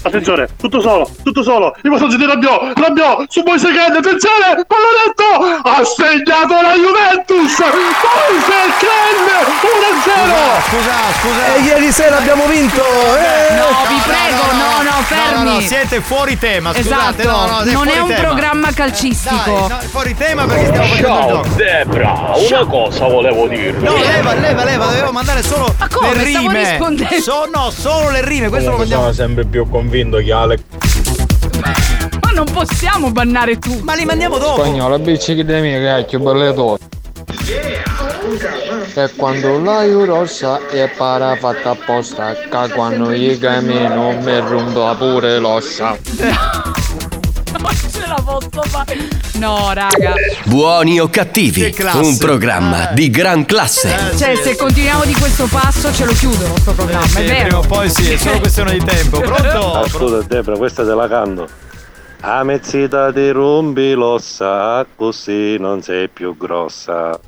Attenzione, tutto solo, tutto solo. Il messaggio di Rabiot, Rabiot, su voi secondi, attenzione, palloletto! Ha segnato la Juventus! Moise Ken, uno a zero! Scusa, scusa! E ieri sera abbiamo vinto! Eh. No, no, vi prego, no, no, no, no fermi! No, no, siete fuori tema, scusate, esatto. no, no, non è un tema. Programma calcistico. Eh, dai, no, fuori tema perché stiamo facendo il Debra, una Ciao. cosa volevo dirvi. No, leva, leva, leva, dovevo mandare solo Ma come? le rime. Ma rispondendo? So, no, solo le rime, questo Comunque lo mandiamo sempre più con Vinto che Alex. Ma non possiamo bannare tu. Ma li mandiamo dopo. Spagnolo, bici che devi cacchio balletto. E quando la rossa è para fatta apposta, che quando i cammino mi rompo pure l'ossa. Non ce la posso fare. No, raga. Buoni o cattivi, un programma eh. di gran classe. Eh, cioè, sì, se sì. continuiamo di questo passo, ce lo chiudono sto programma. Eh, sì, è vero. Prima o poi sì, è solo questione di tempo. Pronto? Ah, scusa, Debra, questa te la canto. A mezz'età ti rompi l'ossa, così non sei più grossa.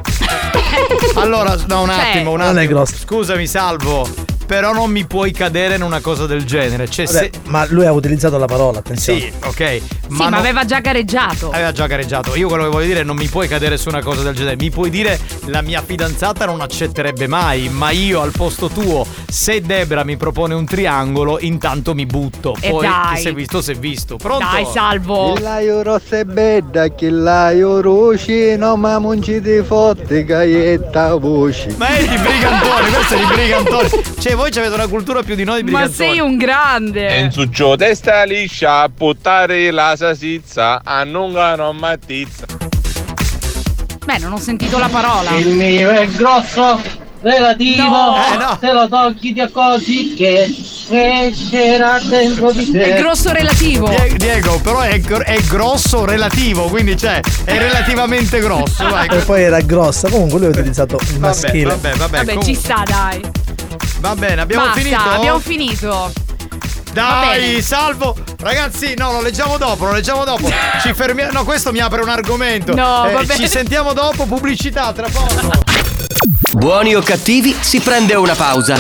Allora, no, un attimo, un attimo. Non è grossa. Scusami, Salvo. Però non mi puoi cadere in una cosa del genere. Cioè, vabbè, se... Ma lui ha utilizzato la parola, attenzione. Sì, ok. Ma, sì, non... ma aveva già gareggiato. Aveva già gareggiato. Io quello che voglio dire è non mi puoi cadere su una cosa del genere. Mi puoi dire la mia fidanzata non accetterebbe mai, ma io al posto tuo, se Debra mi propone un triangolo, intanto mi butto. E poi dai. Chi si è visto, si è visto. Pronto? Dai, Salvo. Che la rossa è bella, che la roci, no ma non ci ti fotte, gaietta voci. Ma è di brigantoni, questo è di brigantoni. Cioè, voi avete una cultura più di noi di ma sei un grande Enzuccio testa liscia a buttare la salsiccia a non matizza. Beh, non ho sentito la parola. Il mio è grosso relativo no. Eh, no. Se lo tocchi ti così che crescerà dentro di te. È grosso relativo Diego, però è, è grosso relativo, quindi cioè è relativamente grosso. Vai. E poi era grossa, comunque lui ha utilizzato il maschile. Vabbè, vabbè, vabbè, vabbè ci sta, dai. Va bene, abbiamo Basta, finito? abbiamo finito. Dai, Salvo. Ragazzi, no, lo leggiamo dopo, lo leggiamo dopo. Ci fermiamo. No, questo mi apre un argomento. No, eh, va bene. Ci sentiamo dopo, pubblicità, tra poco. Buoni o cattivi, si prende una pausa.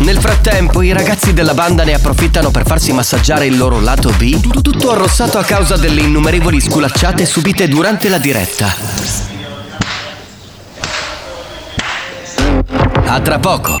Nel frattempo, i ragazzi della banda ne approfittano per farsi massaggiare il loro lato B, tutto arrossato a causa delle innumerevoli sculacciate subite durante la diretta. A tra poco.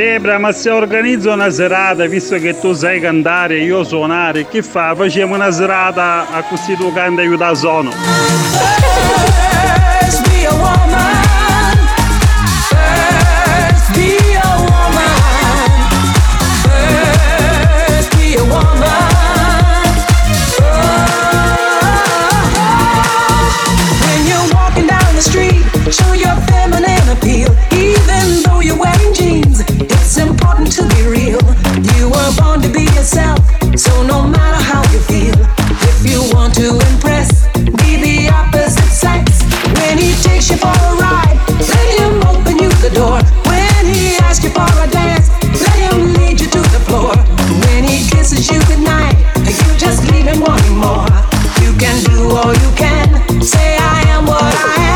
Debra, ma se organizzo una serata, visto che tu sai cantare e io suonare, che fa? Facciamo una serata a così tu canti e io da sono. Show your feminine appeal, even though you're wearing jeans. It's important to be real. You were born to be yourself, so no matter how you feel. If you want to impress, be the opposite sex. When he takes you for a ride, let him open you the door. When he asks you for a dance, let him lead you to the floor. When he kisses you goodnight, you just leave him wanting more. You can do all you can, say I am what I am.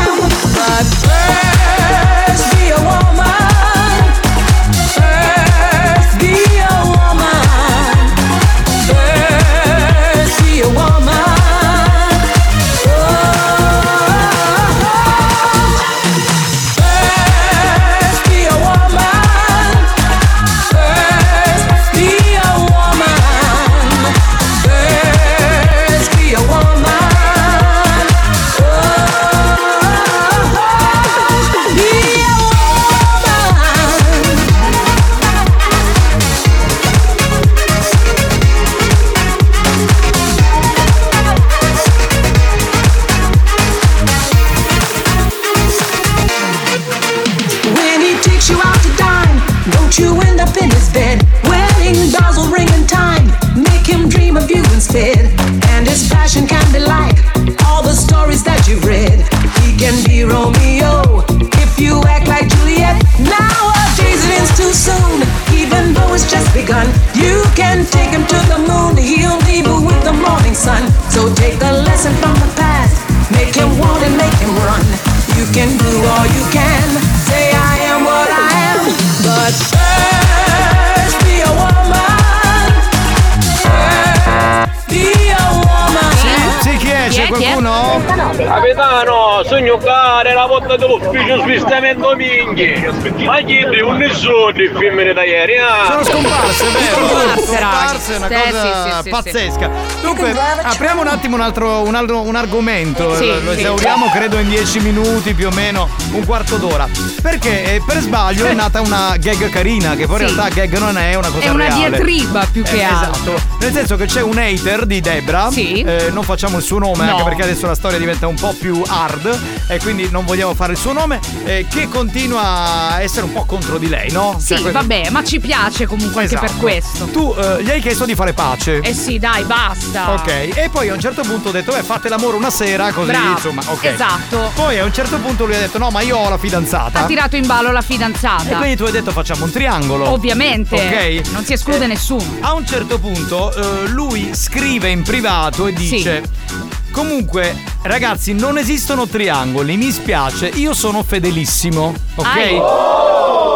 Capitano, sogno care la porta dell'ufficio svistamento minchie. Ma chi di un nessuno di femmine da ieri? Ah. Sono scomparse, vero? Sono scomparse, è una cosa sì, sì, sì, pazzesca. Sì. Dunque, apriamo un attimo un altro, un altro un argomento. Sì, lo esauriamo, sì. credo in dieci minuti più o meno, un quarto d'ora. Perché per sbaglio è nata una gag carina, che poi in sì. realtà gag non è una cosa reale. È una diatriba più che eh, altro. Esatto. Nel senso che c'è un hater di Debra. Sì. Eh, non facciamo il suo nome, no. anche perché adesso la storia diventa un po' più hard e quindi non vogliamo fare il suo nome, eh, che continua a essere un po' contro di lei, no? Sì, cioè, vabbè, ma ci piace comunque esatto. anche per questo. Tu eh, gli hai chiesto di fare pace. Eh sì, dai, basta. Ok, e poi a un certo punto ho detto, beh, fate l'amore una sera, così Bravo. insomma, ok. Esatto. Poi a un certo punto lui ha detto, no, ma io ho la fidanzata. Ha tirato in ballo la fidanzata. E quindi tu hai detto, facciamo un triangolo. Ovviamente. Ok. Non si esclude eh, nessuno. A un certo punto eh, lui scrive in privato e dice... Sì. Comunque, ragazzi, non esistono triangoli, mi spiace, io sono fedelissimo, ok?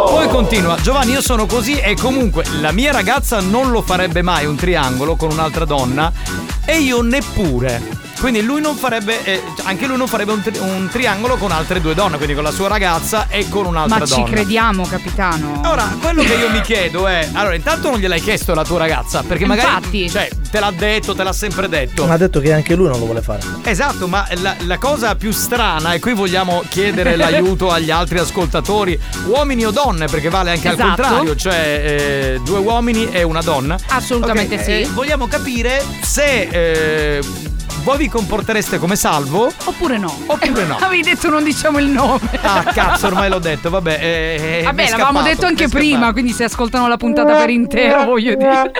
Poi continua, Giovanni, io sono così e comunque la mia ragazza non lo farebbe mai un triangolo con un'altra donna e io neppure. Quindi lui non farebbe, eh, anche lui non farebbe un, tri- un triangolo con altre due donne, quindi con la sua ragazza e con un'altra Ma donna. Ma ci crediamo, capitano. Ora, quello che io mi chiedo è, allora, intanto non gliel'hai chiesto alla tua ragazza, perché Infatti. magari, cioè, te l'ha detto, te l'ha sempre detto. Ma ha detto che anche lui non lo vuole fare. Esatto, ma la, la cosa più strana, e qui vogliamo chiedere l'aiuto agli altri ascoltatori, uomini o donne, perché vale anche esatto. al contrario, cioè eh, due uomini e una donna. Assolutamente okay, sì. Eh, vogliamo capire se... Eh, voi vi comportereste come Salvo? Oppure no? Oppure no? Avevi detto non diciamo il nome. Ah cazzo, ormai l'ho detto, vabbè. Eh, eh, vabbè, l'avevamo detto anche prima, quindi se ascoltano la puntata per intero, voglio dire.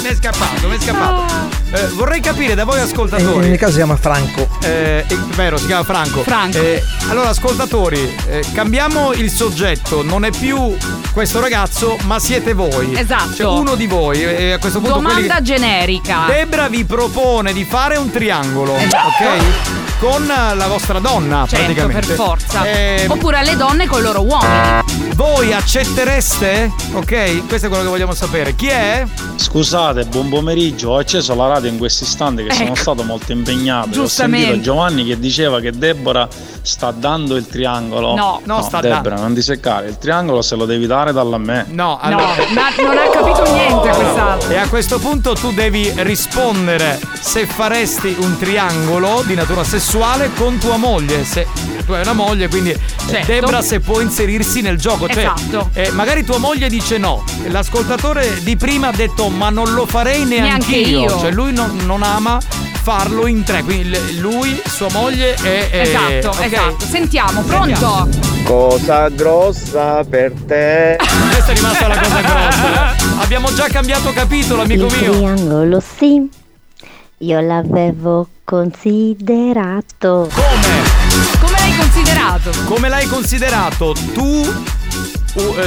Mi è scappato, mi è scappato. Eh, vorrei capire da voi ascoltatori. Eh, nel caso si chiama Franco. Eh, è vero, si chiama Franco. Franco. Eh, allora ascoltatori, eh, cambiamo il soggetto, non è più questo ragazzo, ma siete voi. Esatto. Cioè uno di voi. Eh, a questo punto domanda quelli... generica. Debra vi propone di fare un triangolo, esatto. ok? Con la vostra donna, certo, praticamente. Per forza. Eh... Oppure alle donne con i loro uomini. voi accettereste? Ok, questo è quello che vogliamo sapere. Chi è? Scusate, buon pomeriggio, ho acceso la radio in questo istante che ecco. sono stato molto impegnato. Ho sentito Giovanni che diceva che Debra sta dando il triangolo. No, no, no sta Debra, dando. non ti seccare, il triangolo se lo devi dare dalla me. No, allora. no na- non ha capito niente quest'altro. E a questo punto tu devi rispondere se faresti un triangolo di natura sessuale con tua moglie. Se tu hai una moglie, quindi certo. Debra se può inserirsi nel gioco. Cioè, esatto. Eh, magari tua moglie dice no. L'ascoltatore di prima ha detto ma non lo farei neanche io. io. Cioè lui non, non ama farlo in tre. Quindi lui, sua moglie e... e esatto, okay. esatto. Sentiamo, pronto? Sentiamo. Cosa grossa per te. Questa è rimasta la cosa grossa. Abbiamo già cambiato capitolo, amico Il mio. Triangolo sì, io l'avevo considerato. Come? Come l'hai considerato? Come l'hai considerato? Tu,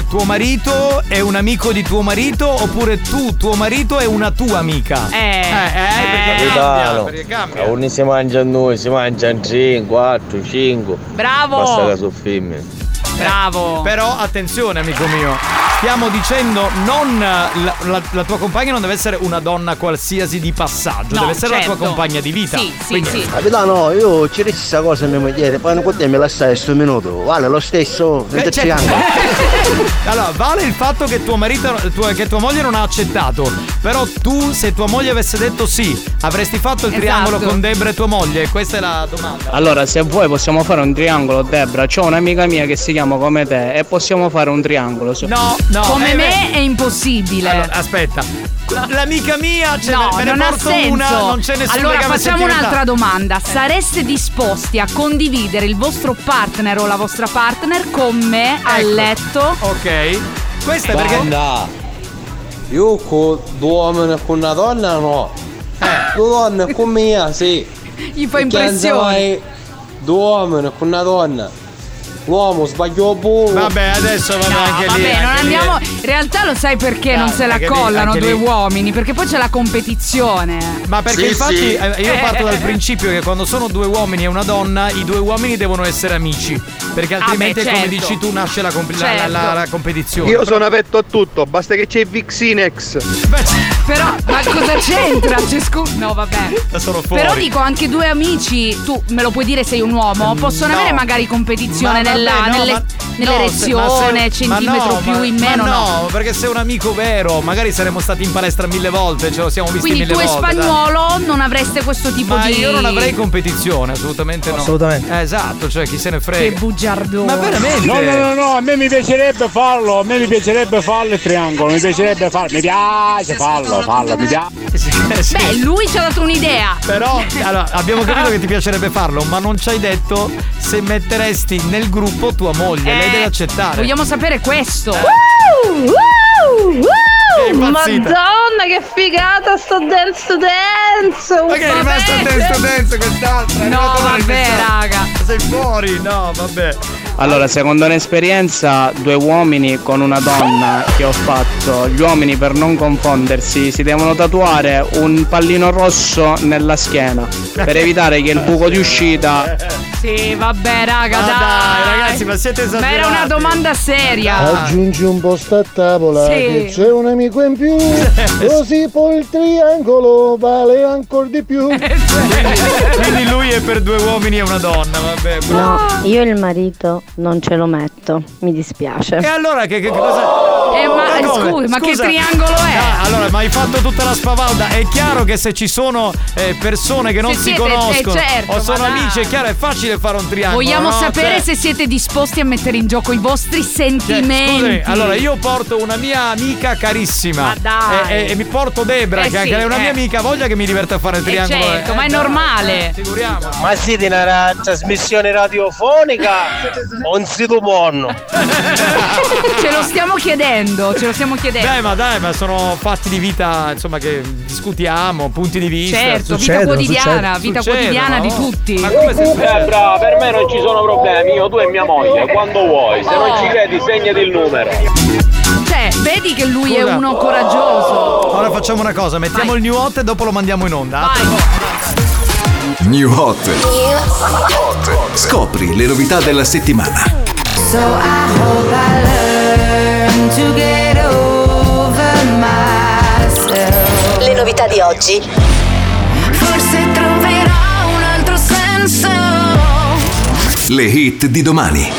tuo marito è un amico di tuo marito oppure tu, tuo marito è una tua amica? Eh, eh, eh, eh cambia, perché cambia. Ogni si mangia a noi, si mangia in tre, quattro, cinque. Bravo! Basta su film. Bravo! Eh, però attenzione, amico mio, stiamo dicendo non la, la, la tua compagna non deve essere una donna qualsiasi di passaggio, no, deve essere certo. la tua compagna di vita. Sì, sì, quindi... sì. Capitano, io ci resto questa cosa mia moglie, poi non potevi me la stare sto minuto, vale lo stesso, eh, certo. Allora, vale il fatto che tuo marito tua, che tua moglie non ha accettato, però tu se tua moglie avesse detto sì, avresti fatto il esatto. triangolo con Debra e tua moglie, questa è la domanda. Allora, se vuoi possiamo fare un triangolo, Debra, c'ho un'amica mia che si chiama come te e possiamo fare un triangolo. No, no, come eh, me è impossibile. Allora, aspetta, l'amica mia ce no, ne, me non ne ha senso. Una, non c'è nessuno. Allora facciamo un'altra domanda. Sareste disposti a condividere il vostro partner o la vostra partner con me ecco. a letto? Ok. Questa è perché Banda. Io con due uomini e con una donna no. Eh. Due donne con mia sì. Gli fa perché impressione. Due uomini e con una donna. L'uomo sbagliò pure. Vabbè, adesso va no, anche vabbè, lì. Vabbè, non andiamo. Lì. In realtà lo sai perché no, non se la collano lì, due lì. uomini? Perché poi c'è la competizione. Ma perché sì, infatti sì. io eh, parto eh, dal eh. principio che quando sono due uomini e una donna, i due uomini devono essere amici. Perché altrimenti, ah, beh, certo. come dici tu, nasce la, comp- certo. la, la, la competizione. Io sono aperto a tutto, basta che c'è Vixinex. Però, ma cosa c'entra? C'è scu- no, vabbè. Sono fuori. Però dico anche due amici, tu me lo puoi dire, sei un uomo, possono no. avere magari competizione. Ma Nella, no, nelle, ma, nell'erezione, no, se, centimetro no, più ma, in meno. No, no, perché se è un amico vero, magari saremmo stati in palestra mille volte, ce lo siamo visti Quindi mille volte. Quindi tu e Spagnuolo dai. non avreste questo tipo ma di. Ma io non avrei competizione, assolutamente no. Assolutamente. Eh, esatto, cioè chi se ne frega. Che bugiardone. Ma veramente. No, no, no, no, a me mi piacerebbe farlo, a me mi piacerebbe farlo il triangolo, mi piacerebbe farlo, mi piace farlo, farlo, mi piace. Beh, lui ci ha dato un'idea. Però, allora, abbiamo capito che ti piacerebbe farlo, ma non ci hai detto se metteresti nel gruppo tua moglie, eh, lei deve accettare. Vogliamo sapere questo. Woo, woo, woo. Madonna che figata sto Dance to Dance. Ma che è rimasto Dance to Dance quest'altra? No vabbè raga, sei fuori, no vabbè. Allora secondo un'esperienza due uomini con una donna che ho fatto, gli uomini per non confondersi si devono tatuare un pallino rosso nella schiena per evitare che il buco di uscita. Sì vabbè raga ah, dai. dai ragazzi ma siete esagerati. Ma era una domanda seria. Aggiungi un posto a tavola sì. che c'è un amico in più, così poi il triangolo vale ancora di più. Quindi lui è per due uomini e una donna, vabbè. No, io il marito non ce lo metto, mi dispiace. E allora che, che cosa? Eh, ma, ma, scusi, ma Scusa. che triangolo è? Ah, allora, ma hai fatto tutta la spavalda. È chiaro che se ci sono eh, persone che non se si siete, conoscono eh, certo, o sono amici, no. è chiaro, è facile fare un triangolo. Vogliamo no? sapere cioè... se siete disposti a mettere in gioco i vostri sentimenti. Cioè, scusami, allora io porto una mia amica carissima. Ma dai. E, e, e mi porto Debra, eh, che anche sì, è una eh. mia amica, voglia che mi diverta a fare il triangolo. Eh, certo, eh, ma è normale. Eh, figuriamo. Ma siete una ra- trasmissione radiofonica o un sito porno? Ce lo stiamo chiedendo. Ce lo stiamo chiedendo. Beh, ma dai, ma sono fatti di vita, insomma, che discutiamo, punti di vista. Certo, succedono, vita quotidiana, succedono, vita quotidiana no? di tutti. Ma come si eh, bravo, per me non ci sono problemi, io, tu e mia moglie, quando vuoi. Se oh. non ci credi, segnati il numero. Cioè, vedi che lui Scusa. è uno coraggioso. Ora facciamo una cosa, mettiamo Vai. il new hot e dopo lo mandiamo in onda. Vai. New hot. New hot. Scopri le novità della settimana. So I hope I love to get over myself. Le novità di oggi. Forse troverò un altro senso. Le hit di domani.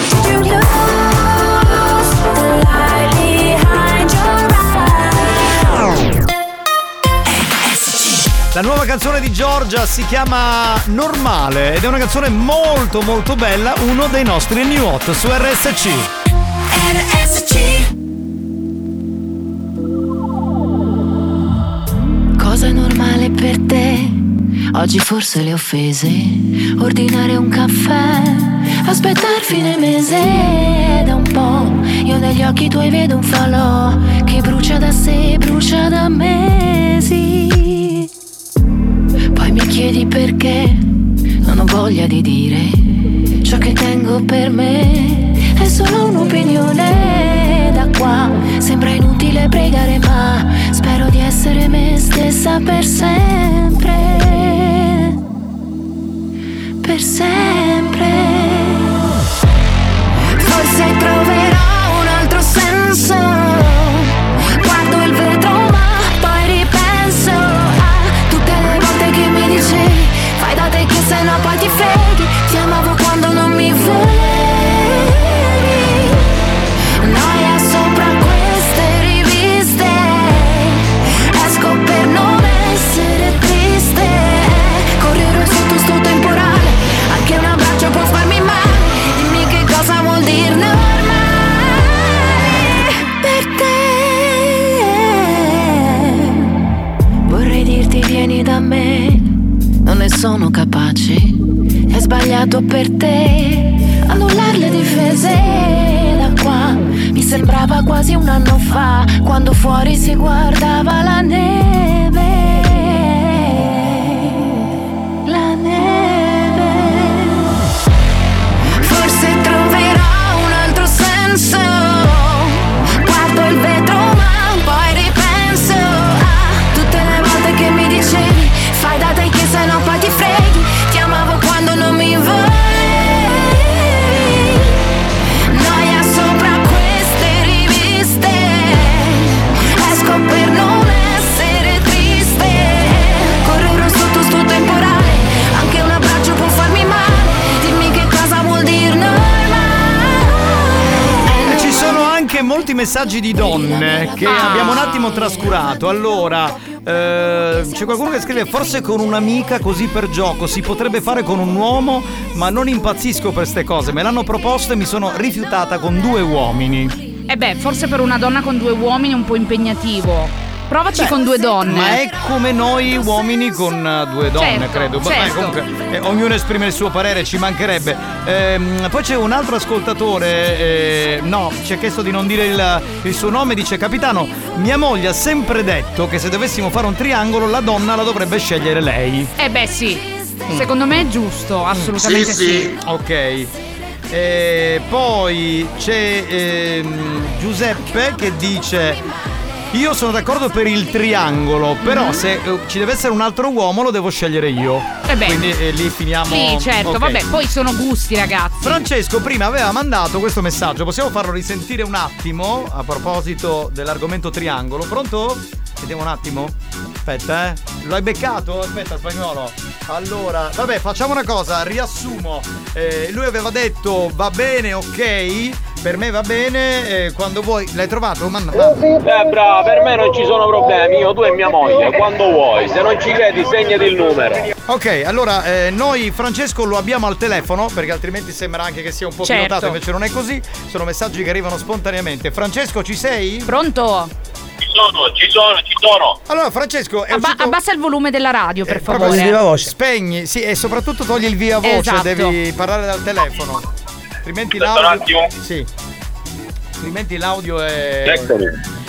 La nuova canzone di Giorgia si chiama Normale ed è una canzone molto molto bella, uno dei nostri new hot su R S C. R S C. Cosa è normale per te? Oggi forse le offese, ordinare un caffè, aspettare fine mese da un po'. Io negli occhi tuoi vedo un falò che brucia da sé, brucia da mesi. Mi chiedi perché non ho voglia di dire ciò che tengo per me. È solo un'opinione da qua. Sembra inutile pregare ma spero di essere me stessa per sempre. Per sempre. Forse troverò un altro senso. Guardo il vetro ma poi ripenso. Fai da te che se no poi ti freghi. Ti amavo quando non mi volevi. Noia sopra queste riviste. Esco per non essere triste. Correre sotto sto temporale. Anche un abbraccio può farmi male. Dimmi che cosa vuol dire normale per te. Vorrei dirti vieni da me. Non ne sono capace, è sbagliato per te annullare le difese da qua. Mi sembrava quasi un anno fa, quando fuori si guardava la neve. La neve. Forse troverò un altro senso. Guardo il vetro ma poi ripenso a tutte le volte che mi dicevi fai da te che se no poi ti freghi. Ti amavo quando non mi volevi. Noia sopra queste riviste. Esco per non essere triste. Correrò sotto sto temporale. Anche un abbraccio può farmi male. Dimmi che cosa vuol dire normale. Ci sono anche molti messaggi di donne che ah. abbiamo un attimo trascurato. Allora... Eh, c'è qualcuno che scrive forse con un'amica così per gioco si potrebbe fare con un uomo ma non impazzisco per ste cose, me l'hanno proposto e mi sono rifiutata con due uomini. E beh, forse per una donna con due uomini è un po' impegnativo, provaci beh, con due donne. Ma è come noi uomini con due donne, certo, credo certo. Beh, comunque, eh, ognuno esprime il suo parere, ci mancherebbe. Eh, poi c'è un altro ascoltatore eh, no, ci ha chiesto di non dire il, il suo nome, dice capitano mia moglie ha sempre detto che se dovessimo fare un triangolo la donna la dovrebbe scegliere lei. Eh beh sì, mm. secondo me è giusto, assolutamente sì. sì. sì. Ok. E poi c'è eh, Giuseppe che dice io sono d'accordo per il triangolo, però mm. se eh, ci deve essere un altro uomo lo devo scegliere io. Eh beh. Quindi eh, lì finiamo. Sì, certo, okay. Vabbè, poi sono gusti, ragazzi. Francesco prima aveva mandato questo messaggio, possiamo farlo risentire un attimo a proposito dell'argomento triangolo. Pronto? Vediamo un attimo. Aspetta, eh. Lo hai beccato? Aspetta, Spagnuolo. Allora, vabbè, facciamo una cosa, riassumo. Eh, lui aveva detto va bene, ok. Per me va bene, eh, quando vuoi. L'hai trovato? Manda. Debra, per me non ci sono problemi. Io, tu e mia moglie, quando vuoi. Se non ci credi, segnati il numero. Ok, allora eh, noi Francesco lo abbiamo al telefono, perché altrimenti sembra anche che sia un po' certo. pilotato, invece non è così. Sono messaggi che arrivano spontaneamente. Francesco, ci sei? Pronto? Ci sono, ci sono, ci sono. Allora Francesco è Abba- uscito... Abbassa il volume della radio, per eh, favore. Il viva voce. Spegni, sì, e soprattutto togli il via voce, esatto. Devi parlare dal telefono. Altrimenti l'audio, sì. Altrimenti l'audio è.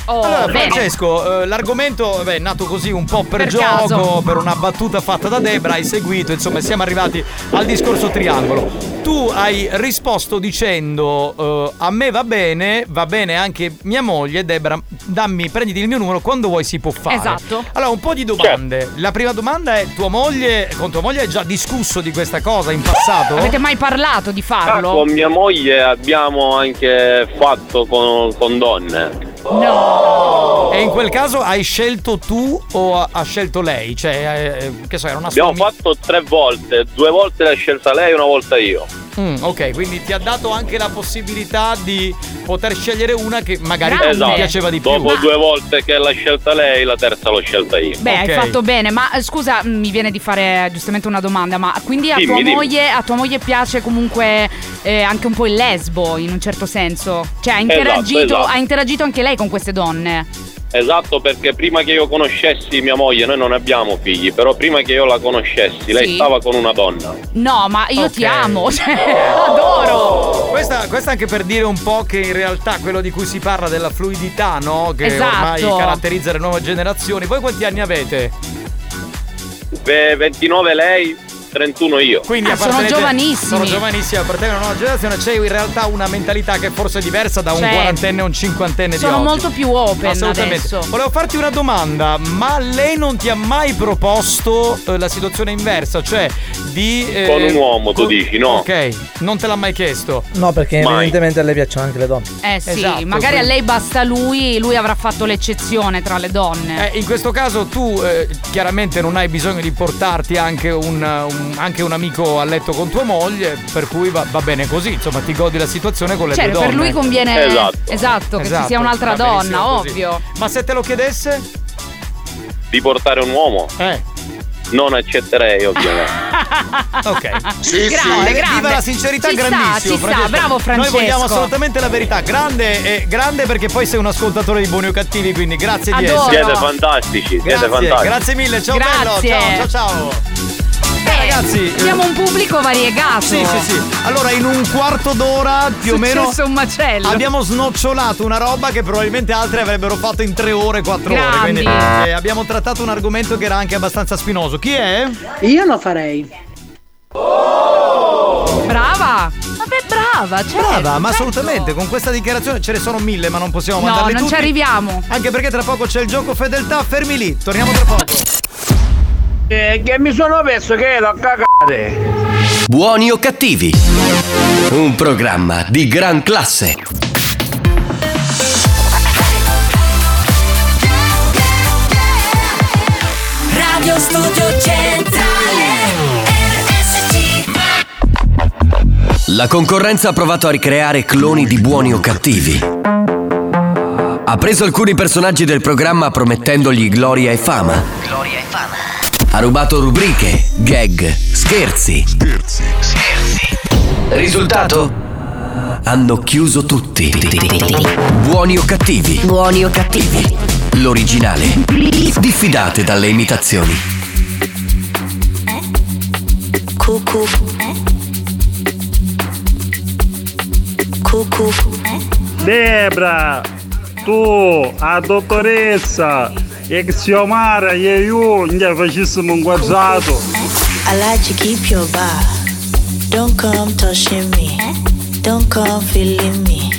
Oh, allora, Francesco, eh, l'argomento beh, è nato così un po' per, per gioco, caso. Per una battuta fatta da Debra, hai seguito, insomma, siamo arrivati al discorso triangolo. Tu hai risposto dicendo: eh, a me va bene, va bene anche mia moglie, Debra, dammi, prenditi il mio numero, quando vuoi si può fare. Esatto. Allora, un po' di domande. Certo. La prima domanda è: tua moglie, con tua moglie hai già discusso di questa cosa in passato? Avete mai parlato di farlo? Ah, con mia moglie abbiamo anche fatto con, con donne. No! E in quel caso hai scelto tu o ha scelto lei? Cioè, eh, che so, era una storia. Abbiamo fatto tre volte, due volte l'ha scelta lei e una volta io. Mm, ok, quindi ti ha dato anche la possibilità di poter scegliere una che magari ti esatto. piaceva di più. Dopo ma... due volte che l'ha scelta lei, la terza l'ho scelta io. Beh, okay. Hai fatto bene, ma scusa, mi viene di fare giustamente una domanda, ma quindi a, dimmi, tua, dimmi. Moglie, a tua moglie piace comunque eh, anche un po' il lesbo in un certo senso? Cioè ha interagito, esatto, esatto. ha interagito anche lei con queste donne? Esatto, perché prima che io conoscessi mia moglie, noi non abbiamo figli, però prima che io la conoscessi, lei sì. stava con una donna. No, ma io okay. ti amo, cioè, oh. adoro. Questa, questa anche per dire un po' che in realtà quello di cui si parla della fluidità, no? Che esatto. ormai caratterizza le nuove generazioni. Voi quanti anni avete? Beh, ventinove lei, trentuno io. Quindi ah, sono giovanissimi. Sono giovanissimi, appartengono alla nuova generazione. C'è in realtà una mentalità che è forse diversa da un cioè, quarantenne o un cinquantenne di oggi. Sono molto più open assolutamente. Adesso. Volevo farti una domanda, ma lei non ti ha mai proposto eh, la situazione inversa, cioè di eh, con un uomo con... tu dici, no? Ok, non te l'ha mai chiesto? No, perché mai. Evidentemente a lei piacciono anche le donne. Eh sì, esatto, magari quindi. A lei basta lui, lui avrà fatto l'eccezione tra le donne. Eh, in questo caso tu eh, chiaramente non hai bisogno di portarti anche un, un anche un amico a letto con tua moglie, per cui va, va bene così, insomma ti godi la situazione con le cioè, due donne. Cioè, per lui conviene esatto, esatto che esatto, ci sia un'altra donna, ovvio. Così. Ma se te lo chiedesse? Di portare un uomo? Eh. Non accetterei, ovviamente. Ok. Sì, grande, sì. Grande. Viva la sincerità, ci grandissimo. Sta, ci sta, bravo Francesco. Noi vogliamo assolutamente la verità. Grande e grande perché poi sei un ascoltatore di Buoni o Cattivi, quindi grazie di essere. Siete fantastici, grazie, siete fantastici. Grazie mille, ciao grazie. Bello, ciao, ciao, ciao. Eh, ragazzi, siamo un pubblico variegato. Sì, sì, sì. Allora, in un quarto d'ora più o meno un macello. Abbiamo snocciolato una roba che probabilmente altre avrebbero fatto in tre ore, quattro grandi. Ore. Quindi eh, abbiamo trattato un argomento che era anche abbastanza spinoso. Chi è? Io lo farei. Oh! Brava! Vabbè, brava, certo. Brava, ma certo. assolutamente, con questa dichiarazione ce ne sono mille, ma non possiamo no, mandarle tutti. No, non ci arriviamo. Anche perché tra poco c'è il gioco fedeltà, fermi lì. Torniamo tra poco. Eh, che mi sono perso che ero a cagare. Buoni o cattivi? Un programma di gran classe. Radio Studio Centrale R S C. La concorrenza ha provato a ricreare cloni di Buoni o Cattivi. Ha preso alcuni personaggi del programma promettendogli gloria e fama. Gloria e fama. Ha rubato rubriche, gag, scherzi. Scherzi, scherzi. Risultato? Hanno chiuso tutti. Buoni o cattivi? Buoni o cattivi? L'originale. Diffidate dalle imitazioni. Eh? Cucù. Eh? Cucù. Eh? Debra, tu, a dottoressa. E che zio Mara e io ne facessimo un guazzato. I like you, keep your vibe. Don't come touching me. Don't come feeling me.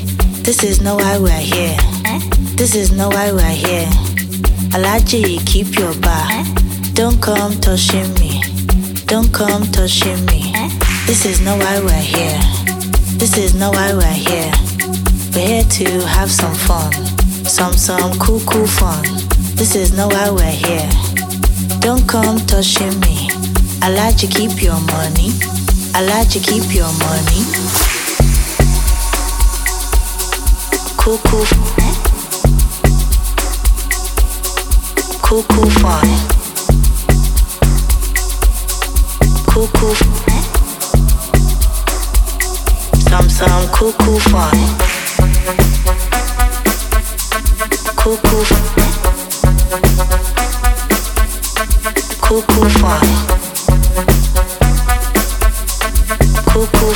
This is no why we're here. This is no why we're here. I like you, keep your vibe. Don't come touching me. Don't come touching me. This is no why we're here. This is no why we're here. We're here to have some fun. Some, some cool, cool fun. This is not why we're here. Don't come touching me. I like you, keep your money. I like you, keep your money. Cool, cool. Cool, cool fun. Cool, cool. Some, some cool, cool fun. Cool, cool. Cuckoo fun. Cuckoo.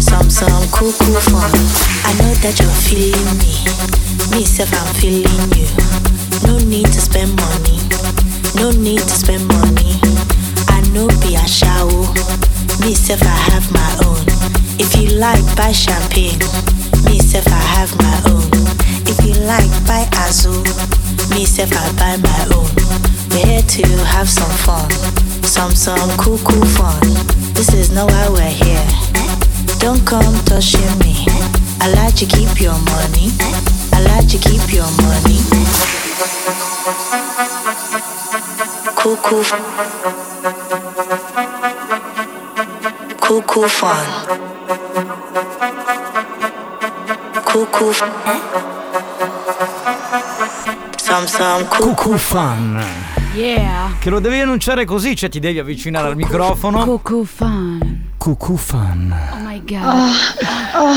Some some cuckoo fun. I know that you're feeling me. Myself, I'm feeling you. No need to spend money. No need to spend money. I know be a shower. Myself, I have my own. If you like, buy champagne. Myself, I have my own. If you like, buy Azul. Myself, I buy my own. We're here to have some fun. Some, some cool, cool fun. This is not why we're here. Don't come touching me. I let you keep your money. I let you keep your money. Cool, cool, cool, cool fun. Cool, cool, some, some cool, cool fun. Yeah. Che lo devi annunciare così, cioè ti devi avvicinare al microfono. Cool, cool fun. Cool, cool fun. Oh my god. Oh, oh.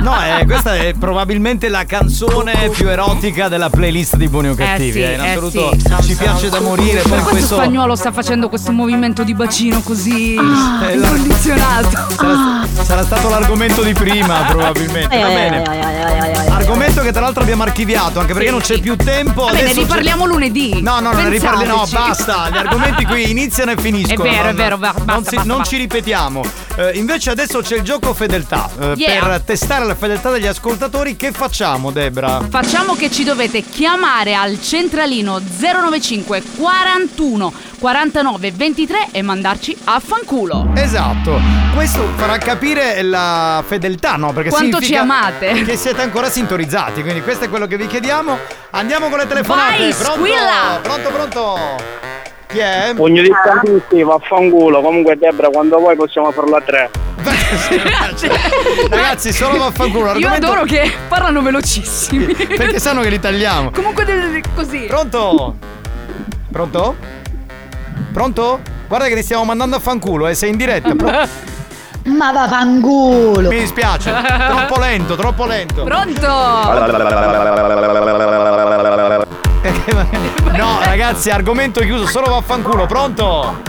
No, eh, questa è probabilmente la canzone più erotica della playlist di Buoni o Cattivi. Eh sì, eh, in assoluto eh sì. Ci piace da morire. Per questo, questo Spagnuolo sta facendo questo movimento di bacino così ah, incondizionato. Sarà, ah. sarà stato l'argomento di prima, probabilmente. Eh, Va bene. Eh, eh, eh, argomento che tra l'altro abbiamo archiviato, anche perché sì, non c'è più tempo. Va bene, riparliamo c'è... lunedì. No, no, no, riparliamo. No, basta. Gli argomenti qui iniziano e finiscono. È vero, non, è vero. Basta, non, basta, si, basta, non basta. Ci ripetiamo. Eh, invece adesso c'è il gioco fedeltà. Eh, yeah. Per testare la fedeltà degli ascoltatori, che facciamo, Debra? Facciamo che ci dovete chiamare al centralino zero novantacinque quarantuno quarantanove ventitré e mandarci a fanculo. Esatto. Questo farà capire la fedeltà, no? Perché quanto ci amate, che siete ancora sintonizzati. Quindi questo è quello che vi chiediamo. Andiamo con le telefonate. Vai, pronto? Squilla. Pronto, pronto. Chi è? Ogni distanti, vaffanculo. Comunque Debra, quando vuoi possiamo farla a tre. Ragazzi, solo vaffanculo. Argomento... Io adoro che parlano velocissimi perché sanno che li tagliamo. Comunque così. Pronto? Pronto? Pronto? Guarda che ti stiamo mandando a fanculo, eh, sei in diretta. Pro- Ma vaffanculo. Mi dispiace, troppo lento, troppo lento. Pronto? No ragazzi, argomento chiuso, solo vaffanculo. Pronto?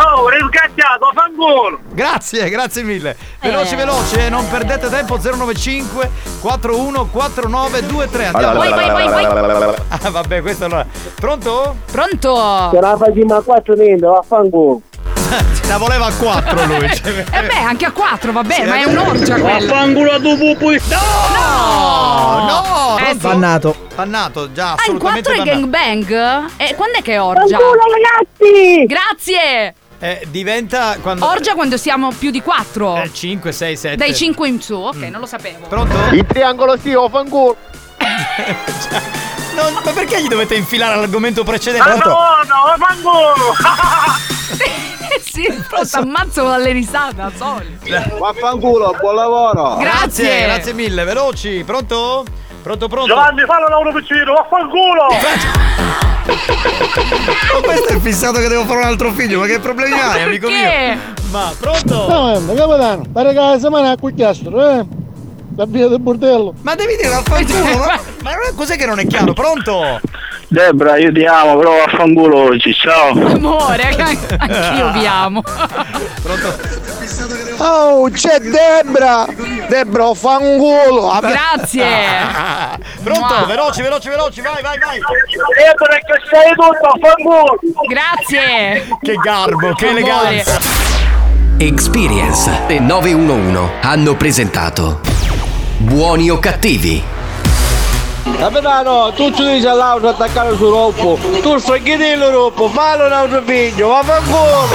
Oh, riscattiato, vaffanculo. Grazie, grazie mille. Veloce, eh. veloce, non perdete tempo. Zero novantacinque quarantuno quarantanove ventitré. Andiamo. Vai, vai, vai, vai. Ah vabbè, questo allora. Pronto? Pronto? Ce la facciamo a quattro dentro, vaffanculo. La voleva a quattro lui. Cioè, eh beh, anche a quattro va bene, sì, ma è un'orgia quella. Vaffanculo tu puoi. No! No! no. Eh, bannato. Bannato, già assolutamente. Ah, in quattro è gangbang? E quando è che è orgia? Vaffanculo ragazzi! Grazie! Eh, diventa quando... Orgia quando siamo più di quattro. Eh, cinque, sei, sette. Dai cinque in su, ok, mm. non lo sapevo. Pronto? Il triangolo sì, vaffanculo. No, ma perché gli dovete infilare all'argomento precedente? Pronto? Ah, no, vaffanculo! Sì, ti ammazzo dalle risate al solito. Vaffanculo, buon lavoro. Grazie, grazie mille, veloci. Pronto? Pronto, pronto. Giovanni, fallo da uno piccino, vaffanculo. Ma questo è fissato che devo fare un altro figlio, ma che problemi ma hai, amico mio? Ma pronto? No, ma capitano, pare che la settimana è a Cucchiastro, eh? La via del bordello. Ma devi dire vaffanculo, ma, ma cos'è che non è chiaro? Pronto? Debra, io ti amo, però vaffanculo oggi, ciao. Amore, anch'io vi amo. Pronto? Oh, c'è Debra! Debra, vaffanculo! Grazie! Pronto, wow. veloci, veloci, veloci, vai, vai, vai! Debra, che sei tutto, vaffanculo! Grazie! Che garbo, che eleganza! Experience e nove uno uno hanno presentato Buoni o Cattivi? Capitano, tu ci dici all'auto attaccare su Roppo, tu fai chiederlo Roppo, fallo un altro figlio, vaffanculo!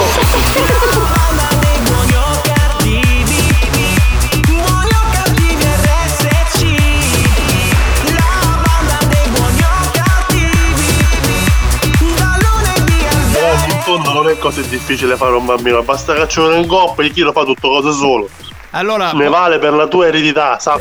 Però in fondo non è così difficile fare un bambino, basta cacciare in coppa e chi lo fa tutto cosa solo. Allora, ne vale per la tua eredità, sa?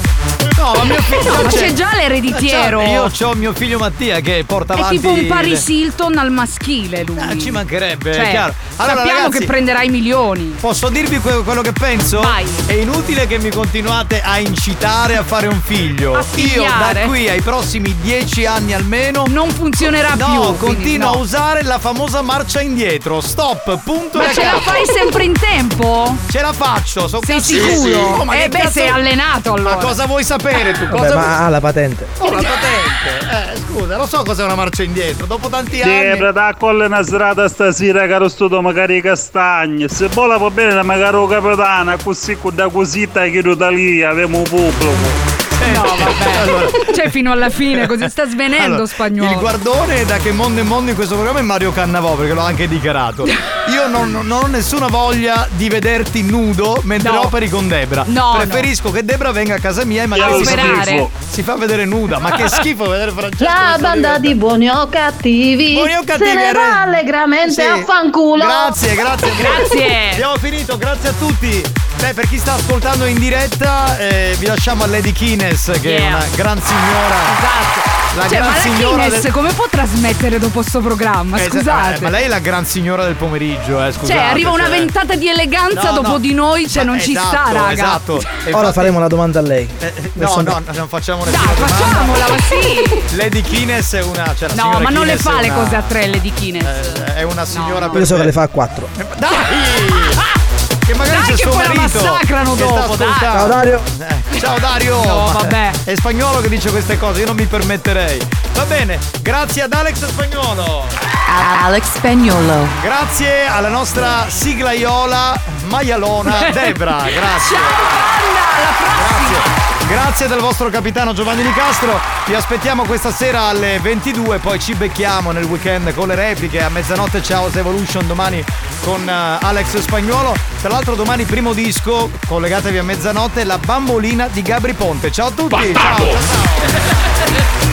No, ma mio figlio no, ma c'è, c'è già l'ereditiero. Io ho mio figlio Mattia che porta avanti. È tipo un Paris Hilton al maschile lui. Ah, ci mancherebbe, cioè, è chiaro. Allora, sappiamo ragazzi, che prenderai milioni. Posso dirvi quello che penso? Vai. È inutile che mi continuate a incitare a fare un figlio. Io da qui ai prossimi dieci anni almeno non funzionerà no, più. No, continuo no. a usare la famosa marcia indietro. Stop, punto. Ma ragazzi, ce la fai sempre in tempo? Ce la faccio, sono sì, sicuro. Sì. Oh, ma eh beh, cazzo... sei allenato allora. Ma cosa vuoi sapere tu? Cosa Vabbè, vuoi... Ma ha la patente. Oh, la patente. Eh, scusa, lo so cos'è una marcia indietro. Dopo tanti anni. Debra, da colle una serata stasera, caro studio, magari castagne. Se vola va bene, magari capitana, così da cosita che da lì, abbiamo pubblico. No, vabbè. Allora. Cioè, fino alla fine, così sta svenendo, allora, Spagnuolo. Il guardone da che mondo in mondo in questo programma è Mario Cannavò, perché l'ho anche dichiarato. Io non, non ho nessuna voglia di vederti nudo mentre no. operi con Debra. No, preferisco no. che Debra venga a casa mia e magari si, si fa vedere nuda. Ma che schifo vedere Francesco. La banda di buoni o cattivi. Buoni o cattivi. Se ne va allegramente sì. a fanculo. Grazie, grazie. Grazie. Abbiamo finito, grazie a tutti. Beh, per chi sta ascoltando in diretta, eh, vi lasciamo a Lady Kines, che yeah. è una gran signora. Esatto. La cioè, gran ma la signora Kines del... come può trasmettere dopo sto programma? Eh, scusate. Eh, ma lei è la gran signora del pomeriggio, eh, scusate. Cioè, arriva una cioè... ventata di eleganza no, dopo no. di noi, cioè ma non esatto, ci sta, raga. Esatto. Infatti... Ora faremo una domanda a lei. Eh, no, sono... no, non facciamo una domanda. No, facciamola, ma sì. Lady Kines è una cioè, no, ma non Kines le fa le una... cose a tre, Lady Kines. Eh, è una signora no, no. per io so che le fa a quattro. Eh, dai! Ah! Che magari dai c'è che suo poi marito la massacrano dopo. Ciao Dario. Eh, ciao Dario. No, vabbè. È Spagnuolo che dice queste cose, io non mi permetterei. Va bene, grazie ad Alex Spagnuolo. Alex Spagnuolo. Grazie alla nostra siglaiola maialona Debra. Grazie. Ciao, alla prossima. Grazie. Grazie del vostro capitano Giovanni Nicastro. Vi aspettiamo questa sera alle ventidue, poi ci becchiamo nel weekend con le repliche. A mezzanotte c'è House Evolution domani con Alex Spagnuolo. Tra l'altro domani primo disco, collegatevi a mezzanotte, La bambolina di Gabri Ponte. Ciao a tutti. Ciao, ciao, ciao.